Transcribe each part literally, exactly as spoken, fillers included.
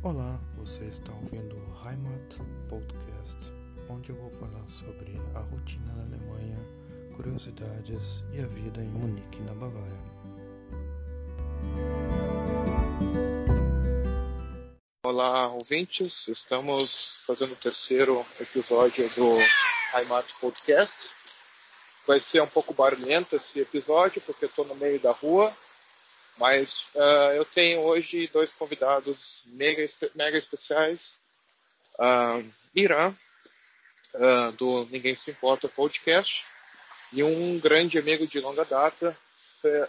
Olá, você está ouvindo o Heimat Podcast, onde eu vou falar sobre a rotina na Alemanha, curiosidades e a vida em Munique, na Bavária. Olá, ouvintes, estamos fazendo o terceiro episódio do Heimat Podcast. Vai ser um pouco barulhento esse episódio, porque estou no meio da rua. Mas uh, eu tenho hoje dois convidados mega, mega especiais. Uh, Irã, uh, do Ninguém Se Importa Podcast, e um grande amigo de longa data,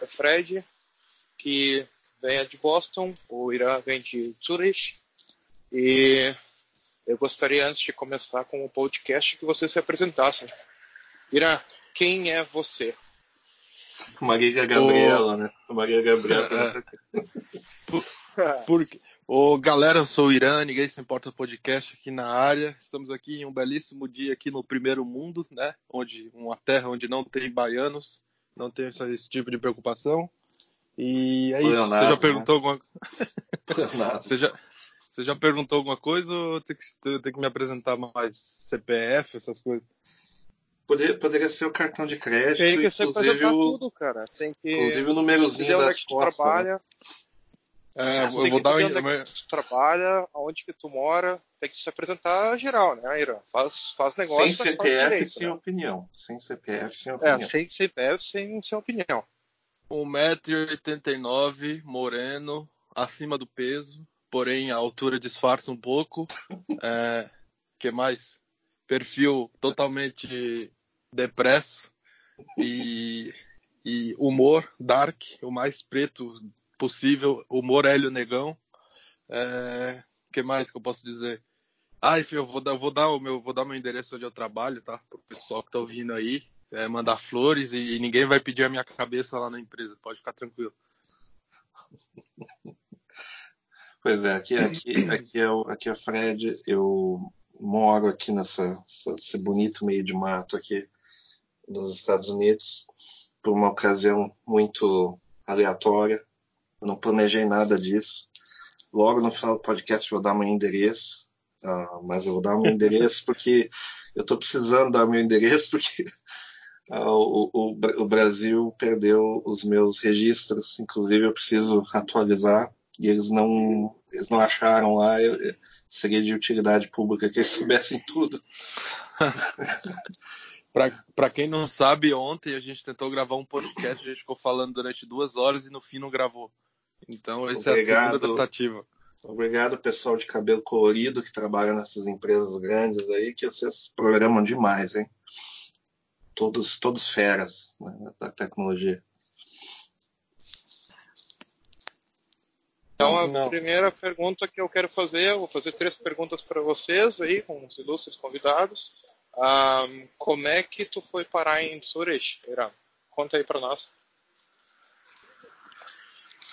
Fred, que vem de Boston, o Irã vem de Zurich. E eu gostaria, antes de começar com o podcast, que vocês se apresentassem. Irã, quem é você? Maria Gabriela, o... né? Maria Gabriela. Porque... oh, galera, eu sou o Irã, Ninguém Se Importa Podcast aqui na área. Estamos aqui em um belíssimo dia aqui no primeiro mundo, né? Onde, uma terra onde não tem baianos, não tem esse tipo de preocupação. E é isso. Você já perguntou alguma coisa? Você já... Você já perguntou alguma coisa ou tem que, tem que me apresentar mais C P F, essas coisas? Poderia, poderia ser o cartão de crédito, tem que inclusive, o, tudo, cara. Tem que, inclusive o númerozinho das costas. Né? É, eu vou dar o onde é que tu trabalha, aonde que tu mora, tem que se apresentar geral, né, Irã? Faz, faz negócio. Sem C P F, direito, sem né? opinião. Sem C P F, sem opinião. É, sem C P F, sem, sem opinião. um metro e oitenta e nove, moreno, acima do peso, porém a altura disfarça um pouco. O é, que mais? Perfil totalmente... depresso e, e humor dark, o mais preto possível, humor Hélio Negão. É, que mais que eu posso dizer? Ah, enfim, eu vou dar, vou dar o meu, vou dar meu endereço onde eu trabalho, tá? Pro pessoal que tá ouvindo aí, é, mandar flores e, e ninguém vai pedir a minha cabeça lá na empresa, pode ficar tranquilo. Pois é, aqui, aqui, aqui, é, o, aqui é o Fred, eu... moro aqui nessa, nesse bonito meio de mato aqui dos Estados Unidos por uma ocasião muito aleatória. Eu não planejei nada disso. Logo no final do podcast eu vou dar meu endereço, uh, mas eu vou dar meu endereço porque eu estou precisando dar meu endereço porque uh, o, o, o Brasil perdeu os meus registros, inclusive eu preciso atualizar. E eles não, eles não acharam lá, eu, eu, seria de utilidade pública que eles soubessem tudo. Para quem não sabe, ontem a gente tentou gravar um podcast, a gente ficou falando durante duas horas e no fim não gravou. Então essa é a segunda tentativa. Obrigado, pessoal de cabelo colorido que trabalha nessas empresas grandes aí, que vocês programam demais, hein? Todos, todos feras, né, da tecnologia. Então, a Não. primeira pergunta que eu quero fazer, eu vou fazer três perguntas para vocês aí, com os ilustres convidados. Um, como é que tu foi parar em Zurich, Irã? Conta aí para nós.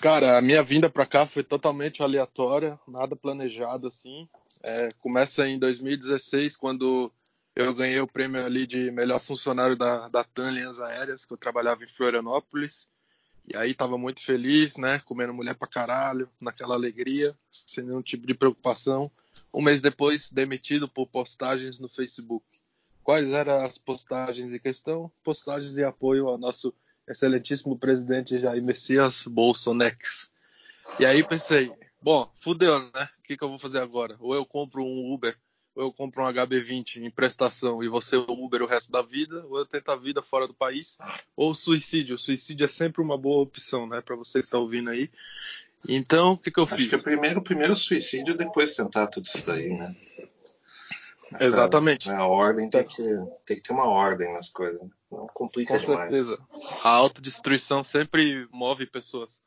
Cara, a minha vinda para cá foi totalmente aleatória, nada planejado assim. É, começa em dois mil e dezesseis, quando eu ganhei o prêmio ali de melhor funcionário da, da TAM Linhas Aéreas, que eu trabalhava em Florianópolis. E aí tava muito feliz, né? Comendo mulher pra caralho, naquela alegria, sem nenhum tipo de preocupação. Um mês depois, demitido por postagens no Facebook. Quais eram as postagens em questão? Postagens em apoio ao nosso excelentíssimo presidente Jair Messias Bolsonaro. E aí pensei, bom, fudeu, né? O que, que eu vou fazer agora? Ou eu compro um Uber, ou eu compro um H B vinte em prestação e vou ser o Uber o resto da vida, ou eu tento a vida fora do país, ou suicídio. O suicídio é sempre uma boa opção, né, para você que tá ouvindo aí. Então, o que que eu Acho fiz? Acho que primeiro, primeiro suicídio e depois tentar tudo isso daí, né? Essa, exatamente. A ordem tem que, tem que ter uma ordem nas coisas, né? Não complica Com demais. Com certeza. A autodestruição sempre move pessoas.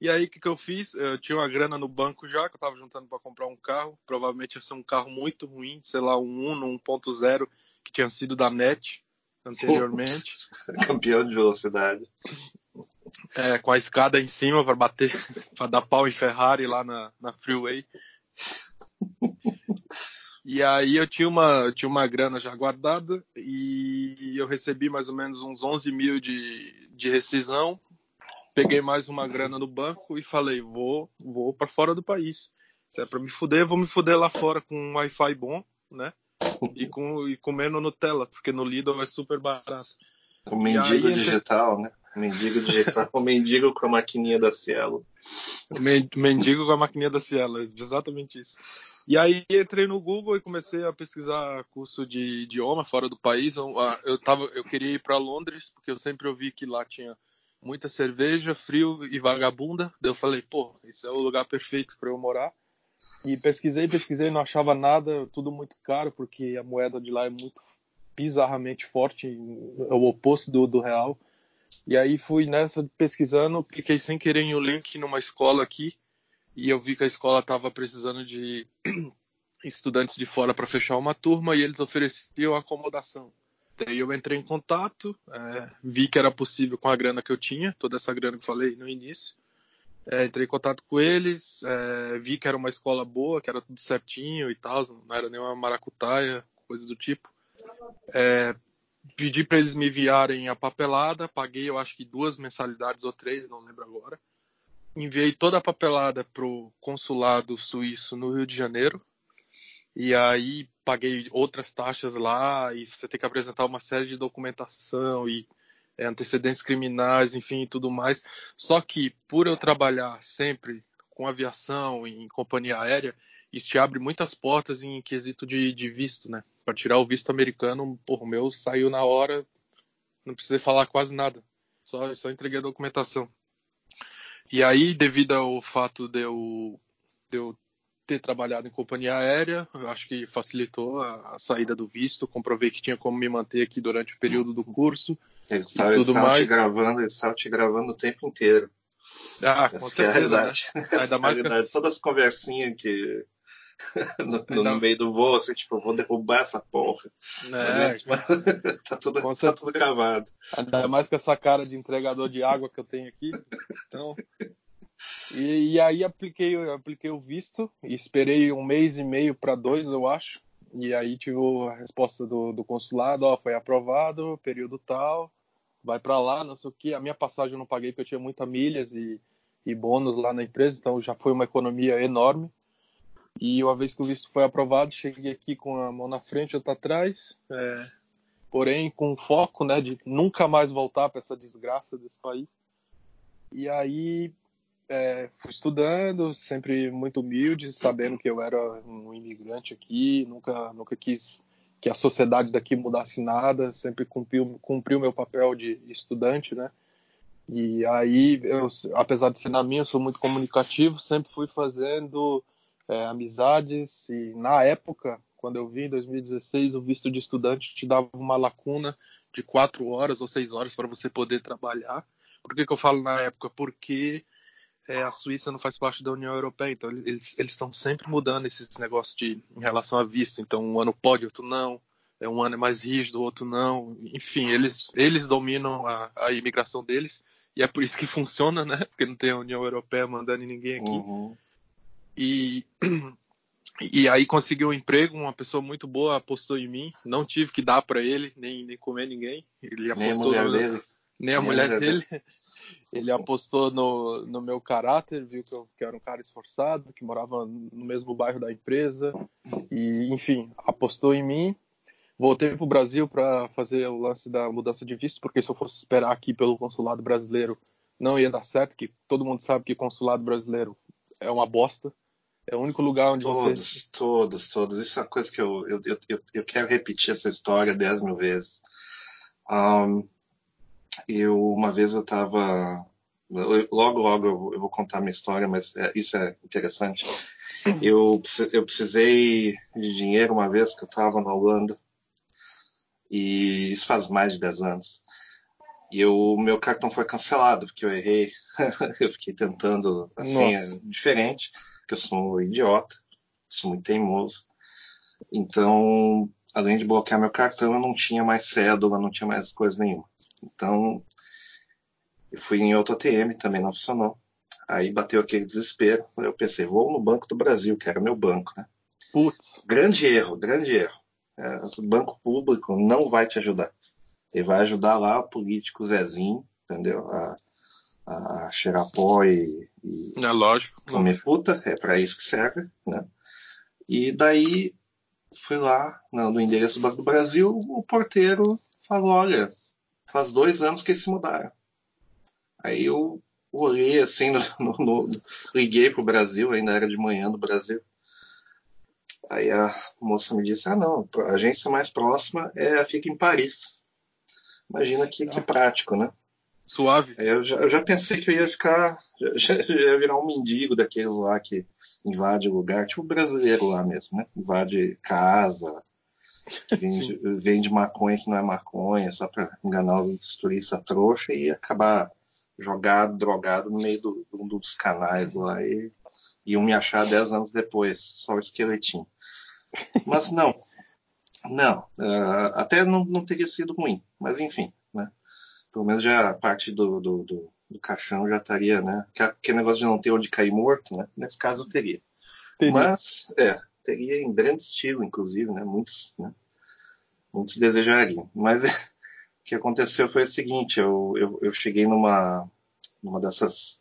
E aí, o que, que eu fiz? Eu tinha uma grana no banco já, que eu tava juntando para comprar um carro. Provavelmente ia ser um carro muito ruim, sei lá, um Uno um ponto zero, que tinha sido da NET anteriormente. Campeão de velocidade. É, com a escada em cima para bater, para dar pau em Ferrari lá na, na freeway. E aí eu tinha, uma, eu tinha uma grana já guardada e eu recebi mais ou menos uns onze mil de, de rescisão. Peguei mais uma grana no banco e falei, vou, vou para fora do país. Se é pra me fuder, eu vou me fuder lá fora com um Wi-Fi bom, né? E, com, e comendo Nutella, porque no Lidl é super barato. O mendigo aí, digital, né? O mendigo digital, o mendigo com a maquininha da Cielo. O men- mendigo com a maquininha da Cielo, exatamente isso. E aí entrei no Google e comecei a pesquisar curso de idioma fora do país. Eu, tava, eu queria ir para Londres, porque eu sempre ouvi que lá tinha muita cerveja, frio e vagabunda. Daí eu falei, pô, esse é o lugar perfeito para eu morar. E pesquisei, pesquisei, não achava nada, tudo muito caro, porque a moeda de lá é muito bizarramente forte, é o oposto do, do real. E aí fui nessa pesquisando, cliquei sem querer em um link numa escola aqui, e eu vi que a escola estava precisando de estudantes de fora para fechar uma turma, e eles ofereciam acomodação. Daí eu entrei em contato, é, vi que era possível com a grana que eu tinha, toda essa grana que eu falei no início. É, entrei em contato com eles, é, vi que era uma escola boa, que era tudo certinho e tal, não era nenhuma maracutaia, coisa do tipo. É, pedi para eles me enviarem a papelada, paguei eu acho que duas mensalidades ou três, não lembro agora. Enviei toda a papelada pro consulado suíço no Rio de Janeiro, e aí paguei outras taxas lá, e você tem que apresentar uma série de documentação e É, antecedentes criminais, enfim, e tudo mais. Só que, por eu trabalhar sempre com aviação e em companhia aérea, isso te abre muitas portas em quesito de, de visto, né? Para tirar o visto americano, porra, o meu saiu na hora, não precisei falar quase nada, só, só entreguei a documentação. E aí, devido ao fato de eu, de eu ter trabalhado em companhia aérea, eu acho que facilitou a, a saída do visto, comprovei que tinha como me manter aqui durante o período do curso. Eles estavam te gravando, eles estavam te gravando o tempo inteiro. Ah, com Essa certeza, é a realidade. Né? Essa Ainda é a realidade. Que... Todas as conversinhas que no, no, no meio do voo, assim, tipo, eu vou derrubar essa porra. É, mas, mas... tá, tudo, tá tudo gravado. Ainda mais com essa cara de entregador de água que eu tenho aqui. Então, e, e aí apliquei, apliquei o visto e esperei um mês e meio para dois, eu acho. E aí tive a resposta do, do consulado, ó, foi aprovado, período tal, vai pra lá, não sei o que. A minha passagem eu não paguei porque eu tinha muitas milhas e, e bônus lá na empresa, então já foi uma economia enorme. E uma vez que o visto foi aprovado, cheguei aqui com a mão na frente e outra atrás, é, porém com foco, né, de nunca mais voltar pra essa desgraça desse país. E aí... É, fui estudando, sempre muito humilde, sabendo que eu era um imigrante aqui, nunca, nunca quis que a sociedade daqui mudasse nada, sempre cumpri, cumpri o meu papel de estudante, né? E aí, eu, apesar de ser na minha, eu sou muito comunicativo, sempre fui fazendo é, amizades, e na época, quando eu vim em dois mil e dezesseis, o visto de estudante te dava uma lacuna de quatro horas ou seis horas para você poder trabalhar. Por que que eu falo na época? Porque... É, a Suíça não faz parte da União Europeia, então eles eles estão sempre mudando esses negócios de, em relação a visto. Então um ano pode, outro não, é, um ano é mais rígido, outro não. Enfim, eles, eles dominam a, a imigração deles, e é por isso que funciona, né? Porque não tem a União Europeia mandando ninguém aqui. Uhum. E, e aí consegui um emprego, uma pessoa muito boa apostou em mim, não tive que dar para ele, nem, nem comer ninguém. Ele apostou nem a mulher dele. Nem a mulher dele. Ele apostou no, no meu caráter, viu que eu, que eu era um cara esforçado, que morava no mesmo bairro da empresa. E, enfim, apostou em mim. Voltei pro Brasil para fazer o lance da mudança de visto, porque se eu fosse esperar aqui pelo consulado brasileiro, não ia dar certo, porque todo mundo sabe que consulado brasileiro é uma bosta. É o único lugar onde todos, você... Todos, todos, todos. Isso é uma coisa que eu, eu, eu, eu quero repetir essa história dez mil vezes. Um... Eu, uma vez eu tava... Logo, logo eu vou contar minha história, mas isso é interessante. Eu, eu precisei de dinheiro uma vez que eu tava na Holanda. E isso faz mais de dez anos. E o meu cartão foi cancelado, porque eu errei. Eu fiquei tentando, assim, é diferente. Porque eu sou um idiota. Sou muito teimoso. Então, além de bloquear meu cartão, eu não tinha mais cédula, não tinha mais coisa nenhuma. Então, eu fui em outro A T M, também não funcionou. Aí bateu aquele desespero. Eu pensei, vou no Banco do Brasil, que era meu banco, né? Putz. Grande erro, grande erro. É, o banco público não vai te ajudar. Ele vai ajudar lá o político Zezinho, entendeu? A, a cheirar pó e, e é lógico, comer lógico. Puta, é para isso que serve, né? E daí fui lá no endereço do Banco do Brasil, o porteiro falou, olha, faz dois anos que eles se mudaram. Aí eu olhei assim, no, no, no, liguei pro Brasil, ainda era de manhã do Brasil. Aí a moça me disse, ah não, a agência mais próxima é, fica em Paris. Imagina que, que prático, né? Suave. Aí eu, já, eu já pensei que eu ia ficar, já, já ia virar um mendigo daqueles lá que invade o lugar, tipo o brasileiro lá mesmo, né? Invade casa, vende, vende maconha que não é maconha, só pra enganar os turistas trouxa e acabar jogado, drogado no meio do, do, dos canais lá e iam me achar dez anos depois, só o esqueletinho. Mas não, não, uh, até não, não teria sido ruim, mas enfim, né? Pelo menos já a parte do, do, do, do caixão já estaria, né? Que, que negócio de não ter onde cair morto, né? Nesse caso eu teria. teria. Mas, é, teria em grande estilo, inclusive, né? Muitos, né? Muitos desejariam. Mas o que aconteceu foi o seguinte, eu, eu, eu cheguei numa, numa dessas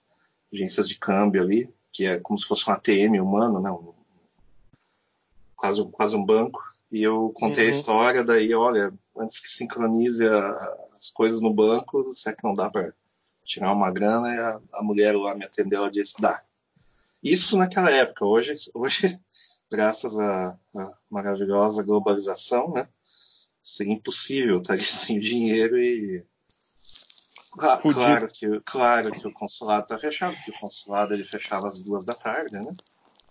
agências de câmbio ali, que é como se fosse um A T M humano, né? Um, quase, quase um banco. E eu contei uhum. a história, daí, olha, antes que sincronize a, as coisas no banco, será que não dá para tirar uma grana? E a, a mulher lá me atendeu, ela disse, dá. Isso naquela época. Hoje, hoje graças à maravilhosa globalização, né? Seria impossível estar tá sem dinheiro e... Claro, claro, que, claro que o consulado está fechado, porque o consulado ele fechava às duas da tarde, né?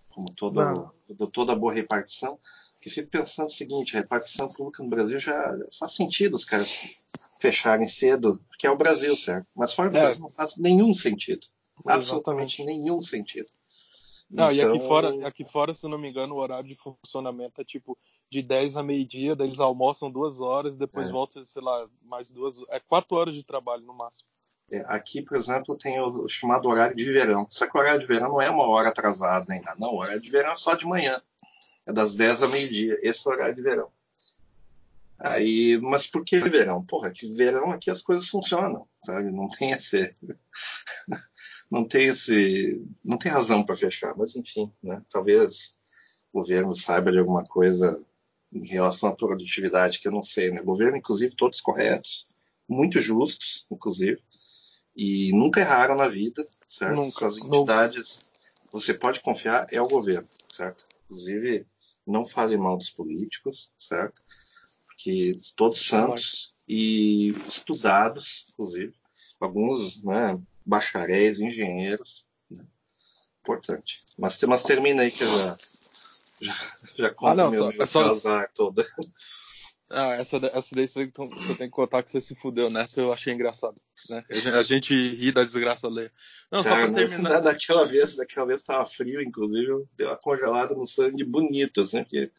Como toda, toda boa repartição. Que fico pensando o seguinte, a repartição pública no Brasil já faz sentido os caras fecharem cedo, porque é o Brasil, certo? Mas fora do é. Brasil não faz nenhum sentido. Exatamente. Absolutamente nenhum sentido. Não, então... e aqui fora, aqui fora, se não me engano, o horário de funcionamento é tipo de dez a meio-dia, daí eles almoçam duas horas, depois é. voltam, sei lá, mais duas, é quatro horas de trabalho no máximo. É, aqui, por exemplo, tem o, o chamado horário de verão, só que o horário de verão não é uma hora atrasada nem nada, não, o horário de verão é só de manhã, é das dez a meio-dia, esse é o horário de verão. Aí, mas por que verão? Porra, que verão aqui as coisas funcionam, sabe? Não tem esse... Não tem esse, não tem razão para fechar, mas enfim, né? Talvez o governo saiba de alguma coisa em relação à produtividade que eu não sei, né? O governo, inclusive, todos corretos, muito justos, inclusive, e nunca erraram na vida, certo? Nunca, as entidades, nunca. Você pode confiar, é o governo, certo? Inclusive, não fale mal dos políticos, certo? Porque todos santos e estudados, inclusive, alguns, né? Bacharéis, engenheiros, né? Importante. Mas, mas termina aí que eu já, já, já conto ah, não, meu, só, meu é só... azar todo. Ah, essa, essa daí você tem que contar que você se fudeu nessa, eu achei engraçado, né? A gente ri da desgraça alheia. Não, cara, só pra terminar. Mas, daquela vez, daquela vez tava frio, inclusive, deu uma congelada no sangue bonita, assim, porque...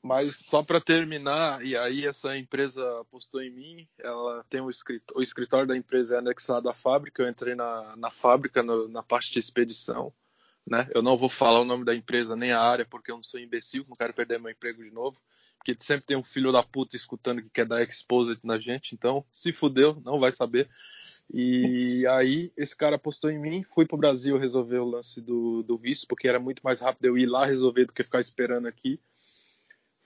Mas só para terminar, e aí essa empresa apostou em mim, ela tem um escritório, o escritório da empresa é anexado à fábrica, eu entrei na, na fábrica, no, na parte de expedição, né? Eu não vou falar o nome da empresa nem a área, porque eu não sou imbecil, não quero perder meu emprego de novo, porque sempre tem um filho da puta escutando que quer dar exposed na gente, então se fudeu, não vai saber. E aí esse cara apostou em mim, fui pro Brasil resolver o lance do, do visto, porque era muito mais rápido eu ir lá resolver do que ficar esperando aqui.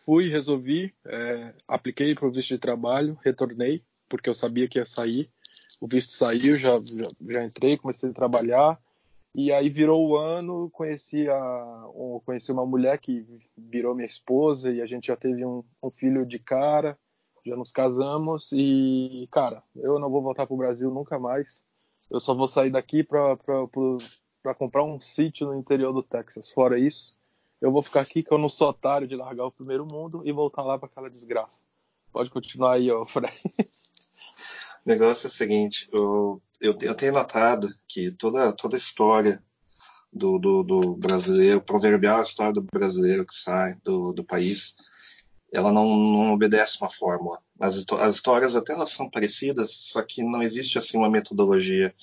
Fui, resolvi, é, apliquei para o visto de trabalho, retornei, porque eu sabia que ia sair. O visto saiu, já, já, já entrei, comecei a trabalhar. E aí virou o ano, conheci, a, conheci uma mulher que virou minha esposa e a gente já teve um, um filho de cara, já nos casamos. E, cara, eu não vou voltar para o Brasil nunca mais. Eu só vou sair daqui para comprar um sítio no interior do Texas. Fora isso, eu vou ficar aqui que eu não sou otário de largar o primeiro mundo e voltar lá para aquela desgraça. Pode continuar aí, ó, Fred. O negócio é o seguinte, eu, eu, eu tenho notado que toda, toda a história do, do, do brasileiro, proverbial a história do brasileiro que sai do, do país, ela não, não obedece uma fórmula. As, as histórias até elas são parecidas, só que não existe assim uma metodologia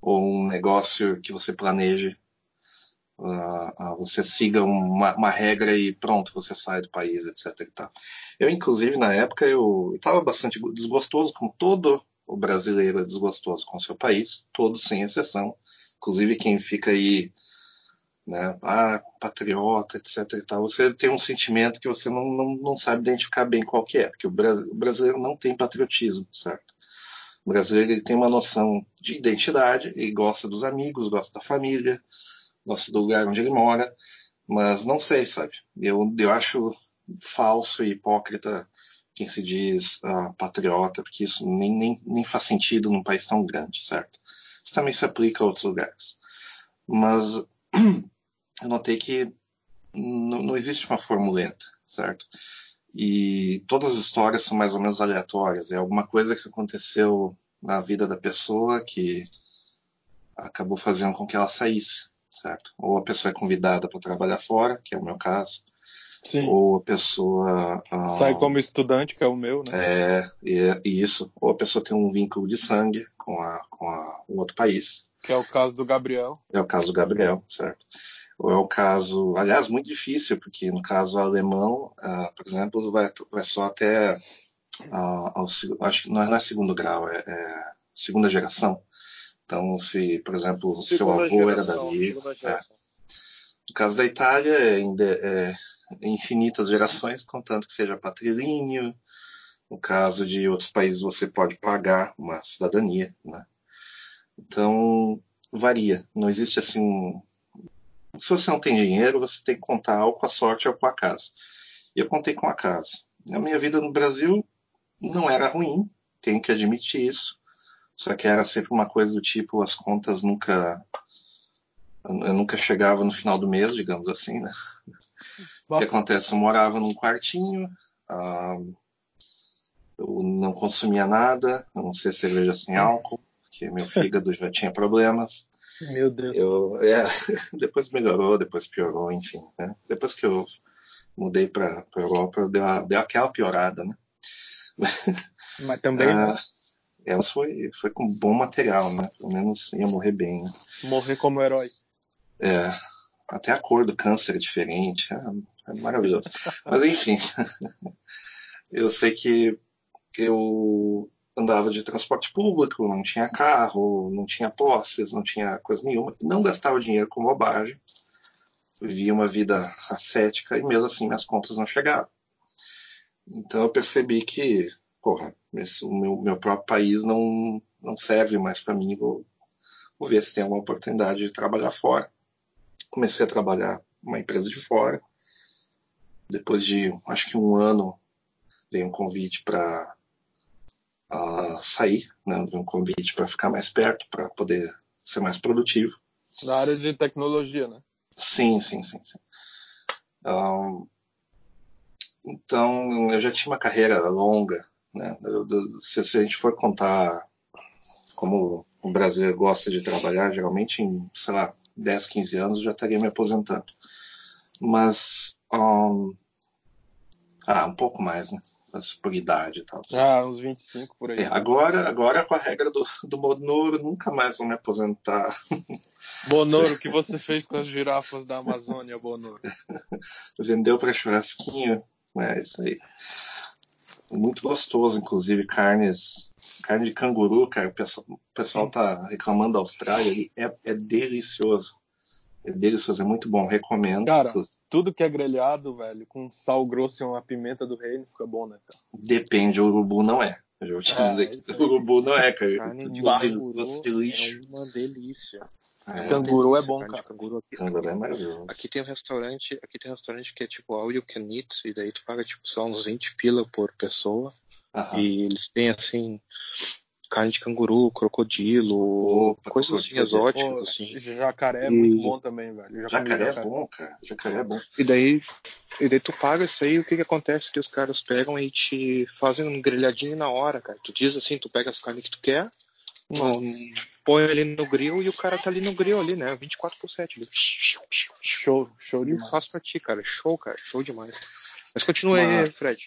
ou um negócio que você planeje. Uh, uh, você siga uma, uma regra e pronto, você sai do país, etc e tal. Eu inclusive na época eu estava bastante desgostoso com todo o brasileiro é desgostoso com o seu país, todos sem exceção, inclusive quem fica aí, né, ah, patriota, etc e tal, você tem um sentimento que você não, não, não sabe identificar bem qual que é, porque o brasileiro não tem patriotismo, certo? O brasileiro ele tem uma noção de identidade, ele gosta dos amigos, gosta da família, gosta do lugar onde ele mora, mas não sei, sabe? Eu, eu acho falso e hipócrita quem se diz ah, patriota, porque isso nem, nem, nem faz sentido num país tão grande, certo? Isso também se aplica a outros lugares. Mas eu notei que não, não existe uma formuleta, certo? E todas as histórias são mais ou menos aleatórias. É alguma coisa que aconteceu na vida da pessoa que acabou fazendo com que ela saísse, certo? Ou a pessoa é convidada para trabalhar fora, que é o meu caso. Sim. Ou a pessoa... Ah, sai como estudante, que é o meu, né? É, e, e isso. Ou a pessoa tem um vínculo de sangue com, a, com a, um outro país. Que é o caso do Gabriel. É o caso do Gabriel, certo? Ou é o caso, aliás, muito difícil, porque no caso alemão, uh, por exemplo, vai, vai só até, uh, ao, acho que não é, não é segundo grau, é, é segunda geração. Então, se, por exemplo, segunda seu avô geração, era dali. É. No caso da Itália, é, é, é infinitas gerações, contanto que seja patrilíneo. No caso de outros países, você pode pagar uma cidadania, né? Então, varia. Não existe assim um... Se você não tem dinheiro, você tem que contar ou com a sorte ou com o acaso. E eu contei com o acaso. A minha vida no Brasil não era ruim, tenho que admitir isso. Só que era sempre uma coisa do tipo, as contas nunca... Eu nunca chegava no final do mês, digamos assim, né? O que acontece? Eu morava num quartinho, hum, eu não consumia nada, a não ser cerveja sem álcool, porque meu fígado já tinha problemas. Meu Deus. Eu, é, depois melhorou, depois piorou, enfim, né? Depois que eu mudei para a Europa, deu, a, deu aquela piorada, né? Mas também... Ah, ela foi, foi com bom material, né? Pelo menos ia morrer bem, né? Morrer como herói. É, até a cor do câncer é diferente, é, é maravilhoso. Mas enfim, eu sei que eu... andava de transporte público, não tinha carro, não tinha posses, não tinha coisa nenhuma, não gastava dinheiro com bobagem, vivia uma vida ascética e mesmo assim minhas contas não chegavam. Então eu percebi que, porra, esse, o meu, meu próprio país não, não serve mais para mim, vou, vou ver se tem alguma oportunidade de trabalhar fora. Comecei a trabalhar numa empresa de fora, depois de acho que um ano veio um convite para Uh, sair, né, de um convite para ficar mais perto, para poder ser mais produtivo. Na área de tecnologia, né? Sim, sim, sim. sim. Um, então, eu já tinha uma carreira longa, né? Eu, eu, se, se a gente for contar como o brasileiro gosta de trabalhar, geralmente em, sei lá, dez, quinze anos eu já estaria me aposentando. Mas, um, ah, um pouco mais, né? Por idade e tal. Ah, uns vinte e cinco por aí. É, agora, agora com a regra do, do Bonoro, nunca mais vou me aposentar. Bonoro, o que você fez com as girafas da Amazônia, Bonoro? Vendeu para churrasquinho, é isso aí. Muito gostoso, inclusive, carnes, carne de canguru, cara, o pessoal, o pessoal tá reclamando da Austrália, ele é, é delicioso. É delicioso, é muito bom, recomendo. Cara, tudo que é grelhado, velho, com sal grosso e uma pimenta do reino, fica bom, né, cara? Depende, o urubu não é. Eu já vou te é, dizer que o urubu não é, cara. Carne de barro, doce de lixo. É uma delícia. É, canguru é, delícia, é bom, cara. Canguru, aqui, canguru é maravilhoso. Aqui tem um restaurante, aqui tem um restaurante que é tipo all you can eat, e daí tu paga tipo só uns vinte pila por pessoa. Aham. E eles têm assim... carne de canguru, crocodilo, opa, coisas crocodilo, assim exóticas. Pô, assim. Jacaré é muito e... bom também, velho. Jacaré, jacaré é bom, cara. Jacaré é bom. E daí, e daí tu paga isso aí, o que que acontece? Que os caras pegam e te fazem um grelhadinho na hora, cara. Tu diz assim, tu pega as carnes que tu quer, um, põe ali no grill e o cara tá ali no grill ali, né? vinte e quatro por sete. Ali. Show, show demais. Faço pra ti, cara. Show, cara. Show demais. Mas continua aí, Mas... Fred.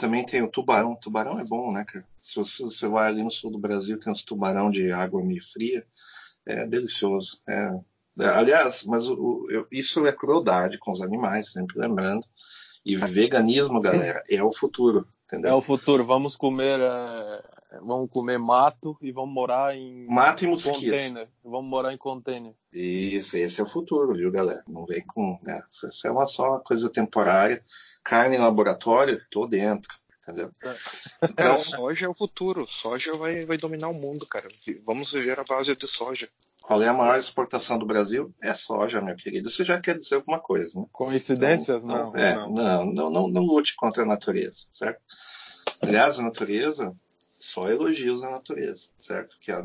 Também tem o tubarão. Tubarão é bom, né, cara? Se você, você vai ali no sul do Brasil, tem uns tubarão de água meio fria. É delicioso. É. Aliás, mas o, eu, isso é crueldade com os animais, sempre lembrando. E veganismo, galera, é o futuro, entendeu? É o futuro. Vamos comer é, Vamos comer mato e vamos morar em... Mato e mosquito. Vamos morar em container. Isso, esse é o futuro, viu, galera? Não vem com... Né? Isso é uma só uma coisa temporária. Carne em laboratório, tô dentro, entendeu? É. Então, soja é o futuro. Soja vai, vai dominar o mundo, cara. Vamos viver à base de soja. Qual é a maior exportação do Brasil? É soja, meu querido. Isso já quer dizer alguma coisa, né? Coincidências, então, não. É, não. Não, não, não, não lute contra a natureza, certo? Aliás, a natureza... Só elogios à natureza, certo? Que a,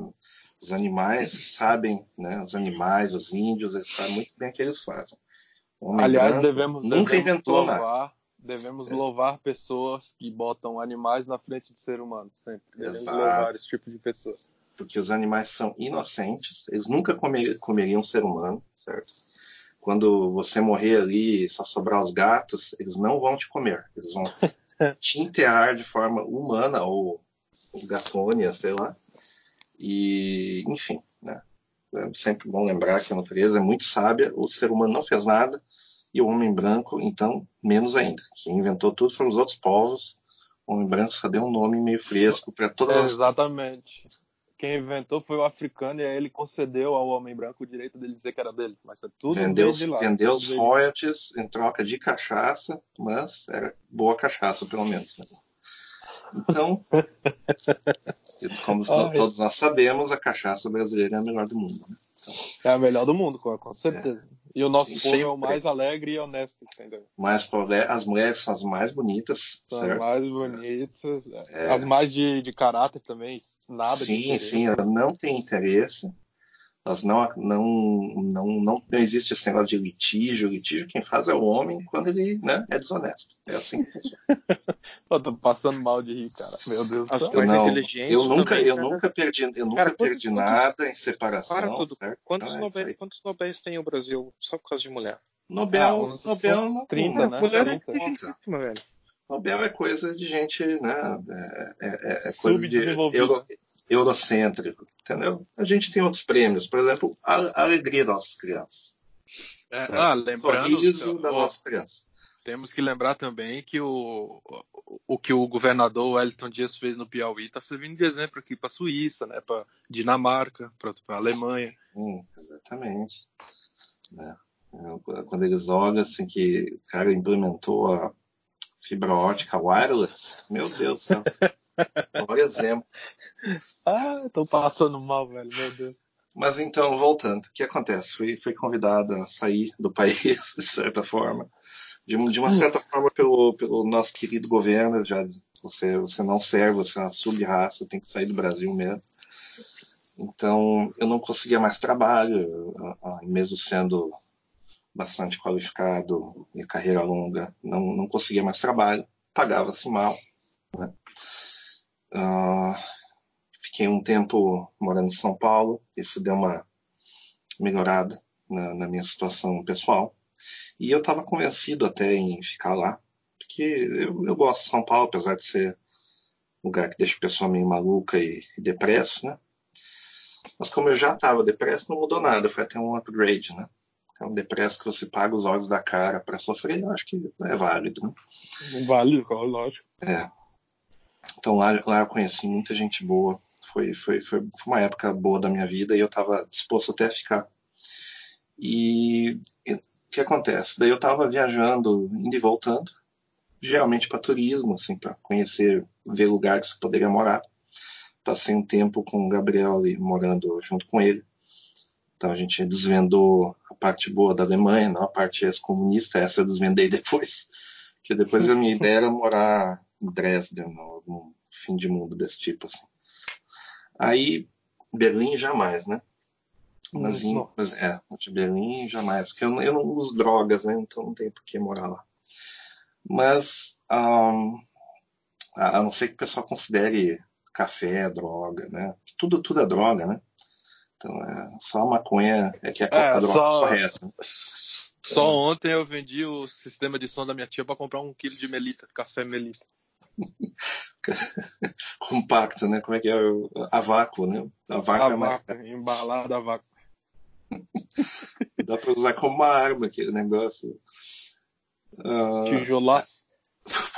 os animais sabem, né? Os animais, os índios, eles sabem muito bem o que eles fazem. Homem Aliás, branco, devemos, nunca devemos inventou louvar, nada. Devemos é. louvar pessoas que botam animais na frente de ser humano, sempre. Devemos Exato. louvar esse tipo de pessoa. Porque os animais são inocentes, eles nunca comer, comeriam um ser humano, certo? Quando você morrer ali e só sobrar os gatos, eles não vão te comer. Eles vão te enterrar de forma humana ou... gatônia, sei lá, e enfim, né? É sempre bom lembrar que a natureza é muito sábia, o ser humano não fez nada, e o homem branco, então, menos ainda. Quem inventou tudo foram os outros povos, o homem branco só deu um nome meio fresco para todas é, as... Exatamente. Quem inventou foi o africano, e aí ele concedeu ao homem branco o direito dele dizer que era dele, mas é tudo vendeu, de lá. Vendeu os royalties em troca de cachaça, mas era boa cachaça, pelo menos, né? Então, como oh, todos nós sabemos, a cachaça brasileira é a melhor do mundo. Né? Então, é a melhor do mundo, com certeza. É. E o nosso povo é o mais alegre e honesto, entendeu? Mas as mulheres são as mais bonitas, são certo? As mais bonitas, é. as mais de, de caráter também, nada sim, de interesse. Sim, sim, elas não têm interesse, elas não, não, não, não, não existe esse negócio de litígio, litígio quem faz é o homem quando ele né, é desonesto, é assim que funciona. Eu tô passando mal de rir, cara. Meu Deus do céu. Não, eu nunca, também, eu cara. nunca perdi, eu nunca cara, quantos, perdi nada quantos, em separação. Para tudo. Certo? Quantos, ah, Nobel, quantos Nobel tem o Brasil só por causa de mulher? Nobel, ah, Nobel não trinta, né? Mulher não conta. Nobel é coisa de gente, né? É, é, é coisa de euro, eurocêntrico, entendeu? A gente tem outros prêmios, por exemplo, a, a alegria das nossas crianças. É, ah, lembrando. O sorriso da nossa criança. Temos que lembrar também que o, o que o governador Wellington Dias fez no Piauí está servindo de exemplo aqui para a Suíça, né, para Dinamarca, para a Alemanha. Sim, exatamente. É. Quando eles olham assim que o cara implementou a fibra ótica wireless, meu Deus do céu. Por exemplo. Ah, estou passando mal, velho, meu Deus. Mas então, voltando, o que acontece? Fui, fui convidado a sair do país, de certa forma. De uma certa forma, pelo, pelo nosso querido governo, já, você, você não serve, você é uma sub-raça, tem que sair do Brasil mesmo. Então, eu não conseguia mais trabalho, mesmo sendo bastante qualificado e carreira longa, não, não conseguia mais trabalho, pagava-se mal. Né? Uh, fiquei um tempo morando em São Paulo, isso deu uma melhorada na, na minha situação pessoal. E eu estava convencido até em ficar lá, porque eu, eu gosto de São Paulo, apesar de ser um lugar que deixa o pessoal meio maluca e, e depresso, né? Mas como eu já estava depresso, não mudou nada, foi até um upgrade, né? É um depresso que você paga os olhos da cara para sofrer, eu acho que é válido, né? Válido, lógico. É. Então lá, lá eu conheci muita gente boa, foi, foi, foi, foi uma época boa da minha vida e eu estava disposto até a ficar. E... e o que acontece? Daí eu estava viajando, indo e voltando, geralmente para turismo, assim, para conhecer, ver lugares que eu poderia morar. Passei um tempo com o Gabriel ali, morando junto com ele. Então a gente desvendou a parte boa da Alemanha, não a parte ex-comunista, essa eu desvendei depois. Porque depois a minha ideia era morar em Dresden, algum fim de mundo desse tipo, assim. Aí, Berlim jamais, né? Mas, em, mas é, de Berlim jamais, porque eu, eu não uso drogas, né? Então não tem por que morar lá. Mas um, a não ser que o pessoal considere café droga, né? Tudo, tudo é droga, né? Então é, só a maconha é que é a é, droga só, correta. Né? Só ontem eu vendi o sistema de som da minha tia para comprar um quilo de melita, café melita. Compacto, né? Como é que é? A vácuo, né? A vácuo é mais embalada a vácuo. Dá pra usar como uma arma aquele negócio. Uh... Tijolaço.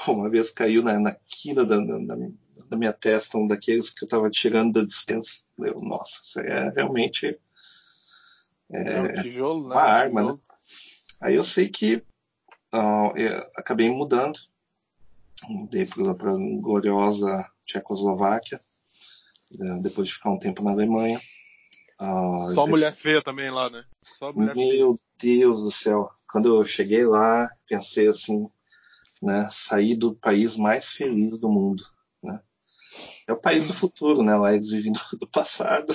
Pô, uma vez caiu na, na quina da, da, da, da minha testa um daqueles que eu estava tirando da despensa. Eu, nossa, isso é realmente é, é um tijolo, uma né? arma. Tijolo. Né? Aí eu sei que uh, eu acabei mudando, mudei para a gloriosa Tchecoslováquia, depois de ficar um tempo na Alemanha. Uh, Só mulher pensei... feia também lá, né? Só mulher Meu feia. Deus do céu. Quando eu cheguei lá, pensei assim, né? Saí do país mais feliz do mundo, né? É o país do futuro, né? Lá eles vivem do passado.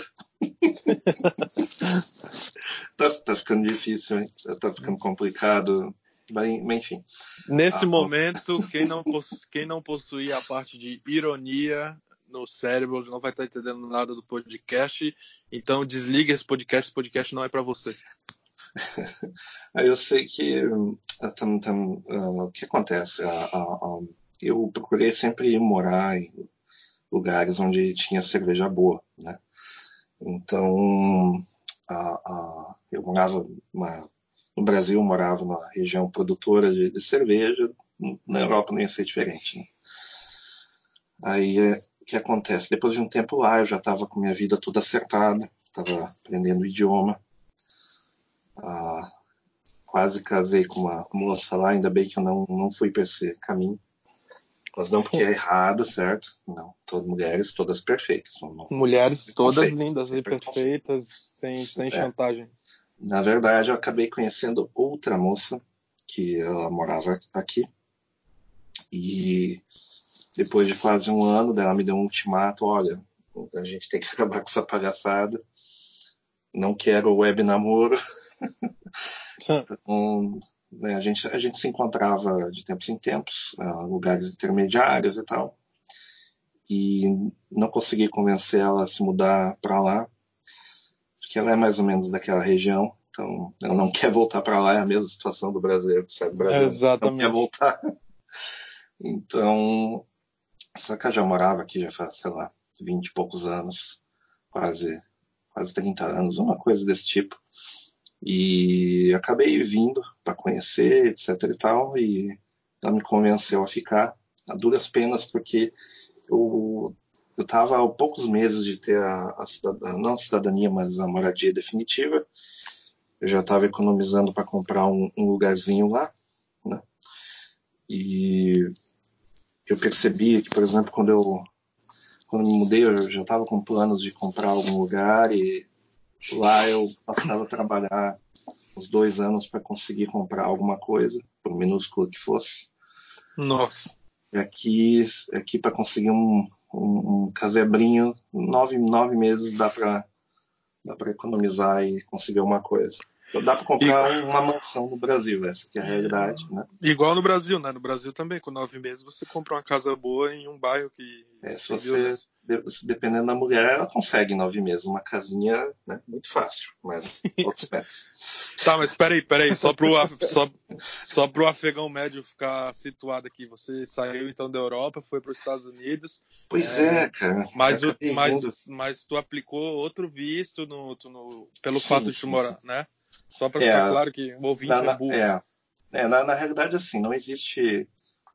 tá, tá ficando difícil, hein? Tá ficando complicado. Mas, enfim. Nesse ah, momento, quem não, possu... quem não possui a parte de ironia no cérebro não vai estar entendendo nada do podcast. Então desliga esse podcast, esse podcast não é para você. Aí eu sei que o uh, que acontece? Uh, uh, uh, eu procurei sempre morar em lugares onde tinha cerveja boa, né? Então uh, uh, eu morava uma, no Brasil, morava numa região produtora de, de cerveja. Na Europa não ia ser diferente, né? Aí uh, o que acontece? Depois de um tempo lá, eu já estava com minha vida toda acertada, estava aprendendo o idioma, ah, quase casei com uma moça lá, ainda bem que eu não, não fui para esse caminho, mas não porque é errado, certo? Não, todas mulheres, todas perfeitas. Não, não, mulheres todas lindas e perfeitas, sem, sem é. chantagem. Na verdade, eu acabei conhecendo outra moça, que ela morava aqui, e... depois de quase um ano, ela me deu um ultimato: olha, a gente tem que acabar com essa palhaçada, não quero web namoro. um, né, a, gente, a gente se encontrava de tempos em tempos, uh, lugares intermediários e tal, e não consegui convencer ela a se mudar para lá, porque ela é mais ou menos daquela região, então ela não quer voltar para lá, é a mesma situação do brasileiro que sai do Brasil, é exatamente. Não quer voltar. Então, só que eu já morava aqui já faz, sei lá, vinte e poucos anos, quase, quase trinta anos, uma coisa desse tipo. E acabei vindo para conhecer, etc e tal, e ela me convenceu a ficar, a duras penas, porque eu estava há poucos meses de ter a, a cidadania, não a cidadania, mas a moradia definitiva. Eu já estava economizando para comprar um, um lugarzinho lá, né? E eu percebi que, por exemplo, quando eu quando me mudei, eu já estava com planos de comprar algum lugar, e lá eu passava a trabalhar uns dois anos para conseguir comprar alguma coisa, por minúsculo que fosse. Nossa! E aqui, aqui para conseguir um, um, um casebrinho, nove, nove meses dá para dá para economizar e conseguir alguma coisa. Dá para comprar igual... uma mansão no Brasil, essa que é a realidade, né? Igual no Brasil, né? No Brasil também, com nove meses você compra uma casa boa em um bairro que... É, se você, dependendo da mulher, ela consegue em nove meses uma casinha, né? Muito fácil, mas outros pets. Tá, mas peraí, peraí, só pro, só, só pro afegão médio ficar situado aqui. Você saiu então da Europa, foi para os Estados Unidos. Pois é, é cara. Mas, o, mas, mas tu aplicou outro visto no, tu no, pelo sim, fato de sim, tu morar, sim. né? Só para ficar é, claro que o ouvinte na, é burro. É, é, na, na realidade, assim, não existe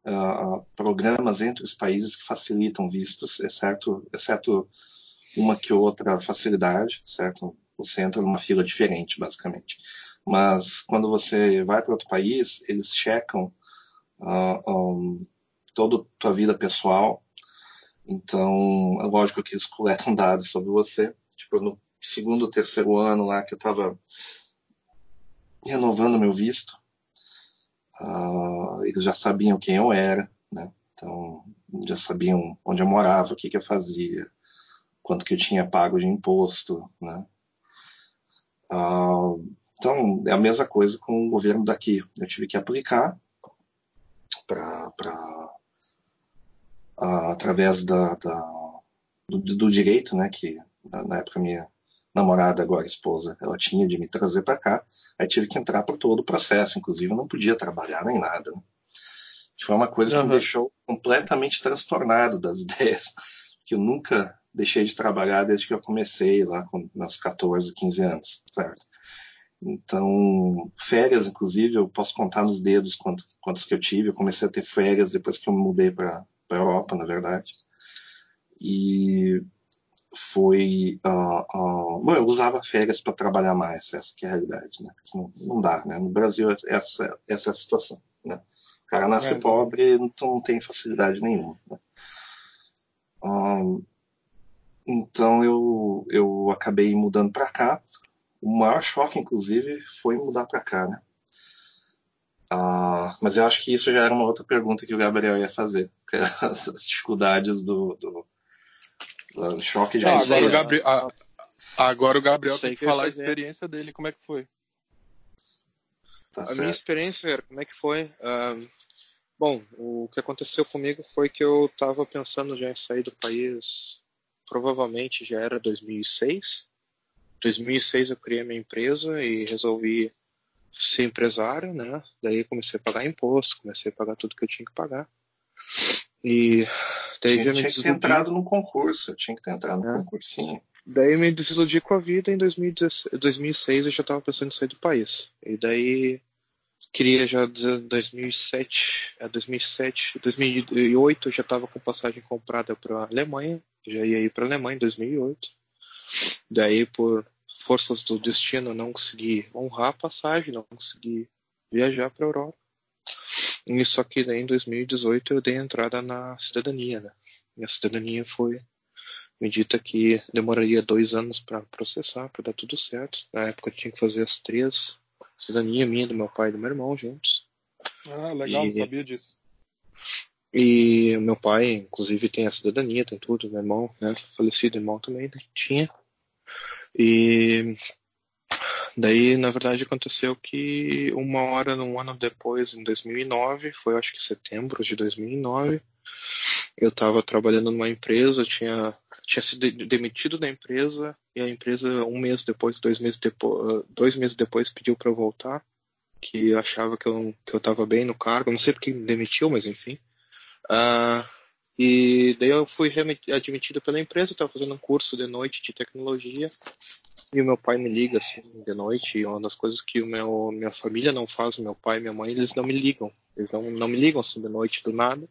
uh, programas entre os países que facilitam vistos, exceto, exceto uma que outra facilidade, certo? Você entra numa fila diferente, basicamente. Mas quando você vai para outro país, eles checam uh, um, toda a tua vida pessoal. Então, é lógico que eles coletam dados sobre você. Tipo, no segundo ou terceiro ano lá que eu estava... renovando meu visto, uh, eles já sabiam quem eu era, né? Então já sabiam onde eu morava, o que, que eu fazia, quanto que eu tinha pago de imposto, né? Uh, então é a mesma coisa com o governo daqui. Eu tive que aplicar para uh, através da, da, do, do direito, né? Que na época minha namorada, agora esposa, ela tinha de me trazer para cá. Aí tive que entrar por todo o processo, inclusive eu não podia trabalhar nem nada, né? Foi uma coisa que uhum. me deixou completamente transtornado das ideias, que eu nunca deixei de trabalhar desde que eu comecei lá com meus catorze, quinze anos, certo? Então, férias, inclusive, eu posso contar nos dedos quantos, quantos que eu tive. Eu comecei a ter férias depois que eu me mudei para a Europa, na verdade. e foi... Uh, uh, bom, eu usava férias para trabalhar mais, essa que é a realidade, né? Não, não dá, né? No Brasil, essa, essa é a situação, né? O cara nasce é, pobre, não, não tem facilidade nenhuma, né? Uh, então, eu, eu acabei mudando para cá. O maior choque, inclusive, foi mudar para cá, né? Uh, mas eu acho que isso já era uma outra pergunta que o Gabriel ia fazer, que é as, as dificuldades do, do, do choque de ah, agora, o Gabri- a, agora o Gabriel tem que falar a experiência dele, como é que foi? Tá a certo. Minha experiência, como é que foi? Uh, bom, o que aconteceu comigo foi que eu estava pensando já em sair do país, provavelmente já era dois mil e seis. Em dois mil e seis eu criei minha empresa e resolvi ser empresário, né? Daí comecei a pagar imposto, comecei a pagar tudo que eu tinha que pagar. E daí tinha, já me tinha desiludi. Que ter entrado no concurso, eu tinha que ter entrado no é. concursinho. Daí me desiludi com a vida. Em dois mil e dezesseis eu já estava pensando em sair do país. E daí queria já dizer dois mil e sete, dois mil e oito eu já estava com passagem comprada para a Alemanha, já ia ir para a Alemanha em dois mil e oito. Daí por forças do destino, não consegui honrar a passagem, não consegui viajar para a Europa. E só que daí, em dois mil e dezoito eu dei entrada na cidadania, né? Minha cidadania foi medita que demoraria dois anos para processar, para dar tudo certo. Na época eu tinha que fazer as três: cidadania minha, do meu pai e do meu irmão juntos. Ah, legal, e... não sabia disso. E meu pai, inclusive, tem a cidadania, tem tudo, meu irmão, né? Falecido irmão também, né? Tinha. E daí, na verdade, aconteceu que uma hora, um ano depois, em dois mil e nove, foi acho que setembro de dois mil e nove, eu estava trabalhando numa empresa, tinha, tinha sido demitido da empresa, e a empresa, um mês depois, dois meses depois, dois meses depois pediu para eu voltar, que achava que eu estava bem no cargo, não sei porque me demitiu, mas enfim. Uh, E daí eu fui admitido pela empresa, eu estava fazendo um curso de noite de tecnologia. E o meu pai me liga assim de noite. E uma das coisas que o meu, minha família não faz, meu pai e minha mãe, eles não me ligam. Eles não, não me ligam assim de noite do nada.